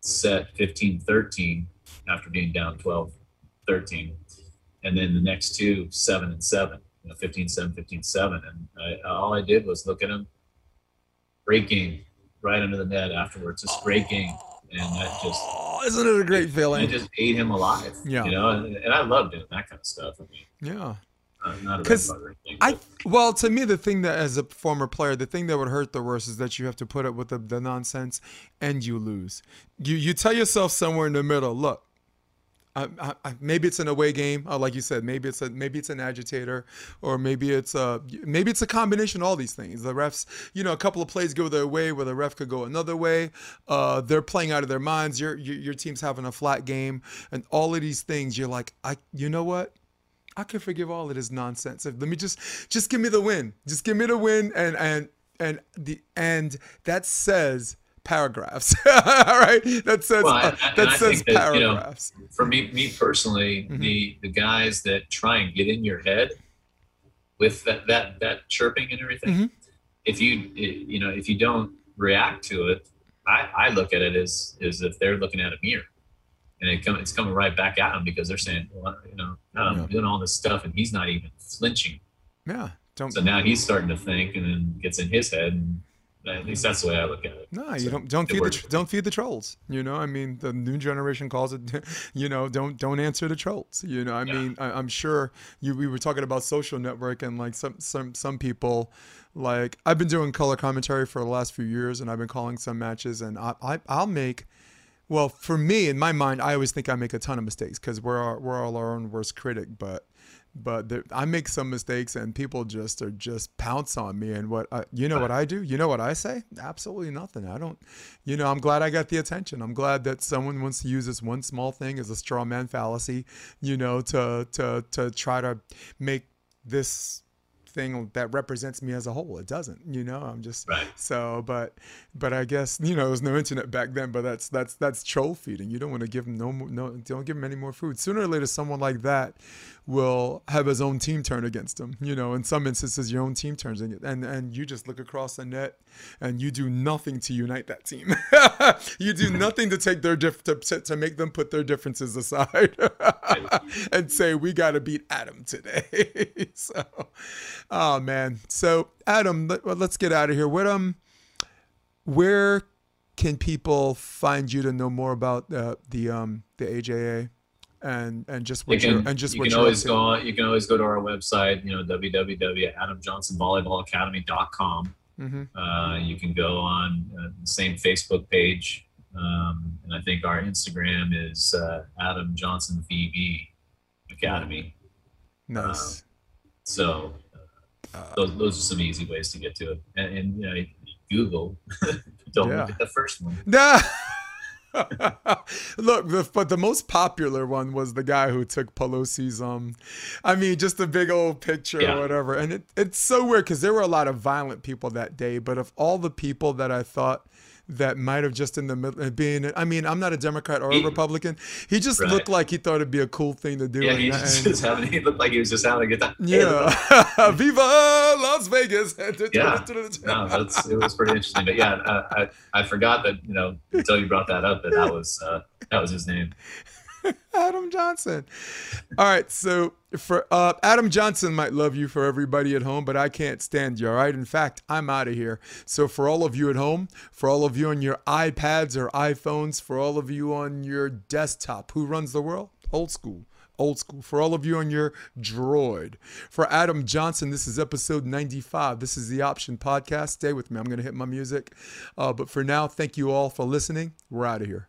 set 15-13 after being down 12-13. And then the next two, 7-7, 15-7, 15-7. And all I did was look at him, breaking right under the net afterwards, just breaking. And that just isn't it a great feeling? It just ate him alive. Yeah, and I love doing that kind of stuff. I mean, yeah, not a bad part or anything. To me, the thing that as a former player, the thing that would hurt the worst is that you have to put up with the nonsense and you lose. You tell yourself somewhere in the middle. Look, maybe it's an away game, like you said. Maybe it's an agitator, or maybe it's a combination of all these things. The refs, a couple of plays go their way, where the ref could go another way. They're playing out of their minds. Your team's having a flat game, and all of these things. You're like, you know what? I can forgive all of this nonsense. Let me just give me the win. Just give me the win, and that says. Paragraphs. All right. That says paragraphs. For me personally, the guys that try and get in your head with that chirping and everything, if you don't react to it, I look at it as if they're looking at a mirror, and it's coming right back at them because they're saying, well, I'm doing all this stuff and he's not even flinching. Yeah. So now he's starting to think, and then gets in his head. And, at least that's the way I look at it. No, you don't feed the trolls. I mean, the new generation calls it. Don't answer the trolls. I mean, I'm sure we were talking about Social Network, and like some people, like I've been doing color commentary for the last few years, and I've been calling some matches, and I'll make. Well, for me in my mind, I always think I make a ton of mistakes because we're all our own worst critic, but. But I make some mistakes and people just pounce on me. And what I do? You know what I say? Absolutely nothing. I'm glad I got the attention. I'm glad that someone wants to use this one small thing as a straw man fallacy, to try to make this thing that represents me as a whole. It doesn't, I'm just right. So, but I guess, there was no internet back then, but that's troll feeding. You don't want to give them don't give them any more food. Sooner or later, someone like that will have his own team turn against him. In some instances, your own team turns against, and you just look across the net and you do nothing to unite that team. You do nothing to take their to make them put their differences aside and say, we got to beat Adam today. So, oh man. So Adam, let's get out of here. Where can people find you to know more about the AJA and just what you and just you what can always go on, you can always go to our website, www.adamjohnsonvolleyballacademy.com. Mm-hmm. You can go on the same Facebook page, and I think our Instagram is Adam Johnson VB Academy. Nice. So those are some easy ways to get to it, and Google. Don't look at the first one. No. Look, but the most popular one was the guy who took Pelosi's, just a big old picture or whatever. And it's so weird because there were a lot of violent people that day. But of all the people that I thought that might have just in the middle being, I'm not a Democrat or a Republican. He just looked like he thought it'd be a cool thing to do. Yeah, he looked like he was just having a good time. Yeah. Viva Las Vegas. Yeah. No, it was pretty interesting. But yeah, I forgot that, until you brought that up, that was his name. Adam Johnson. All right. So for Adam Johnson might love you for everybody at home, but I can't stand you. All right. In fact, I'm out of here. So for all of you at home, for all of you on your iPads or iPhones, for all of you on your desktop, who runs the world? Old school. For all of you on your droid. For Adam Johnson, this is episode 95. This is the Option Podcast. Stay with me. I'm going to hit my music. But for now, thank you all for listening. We're out of here.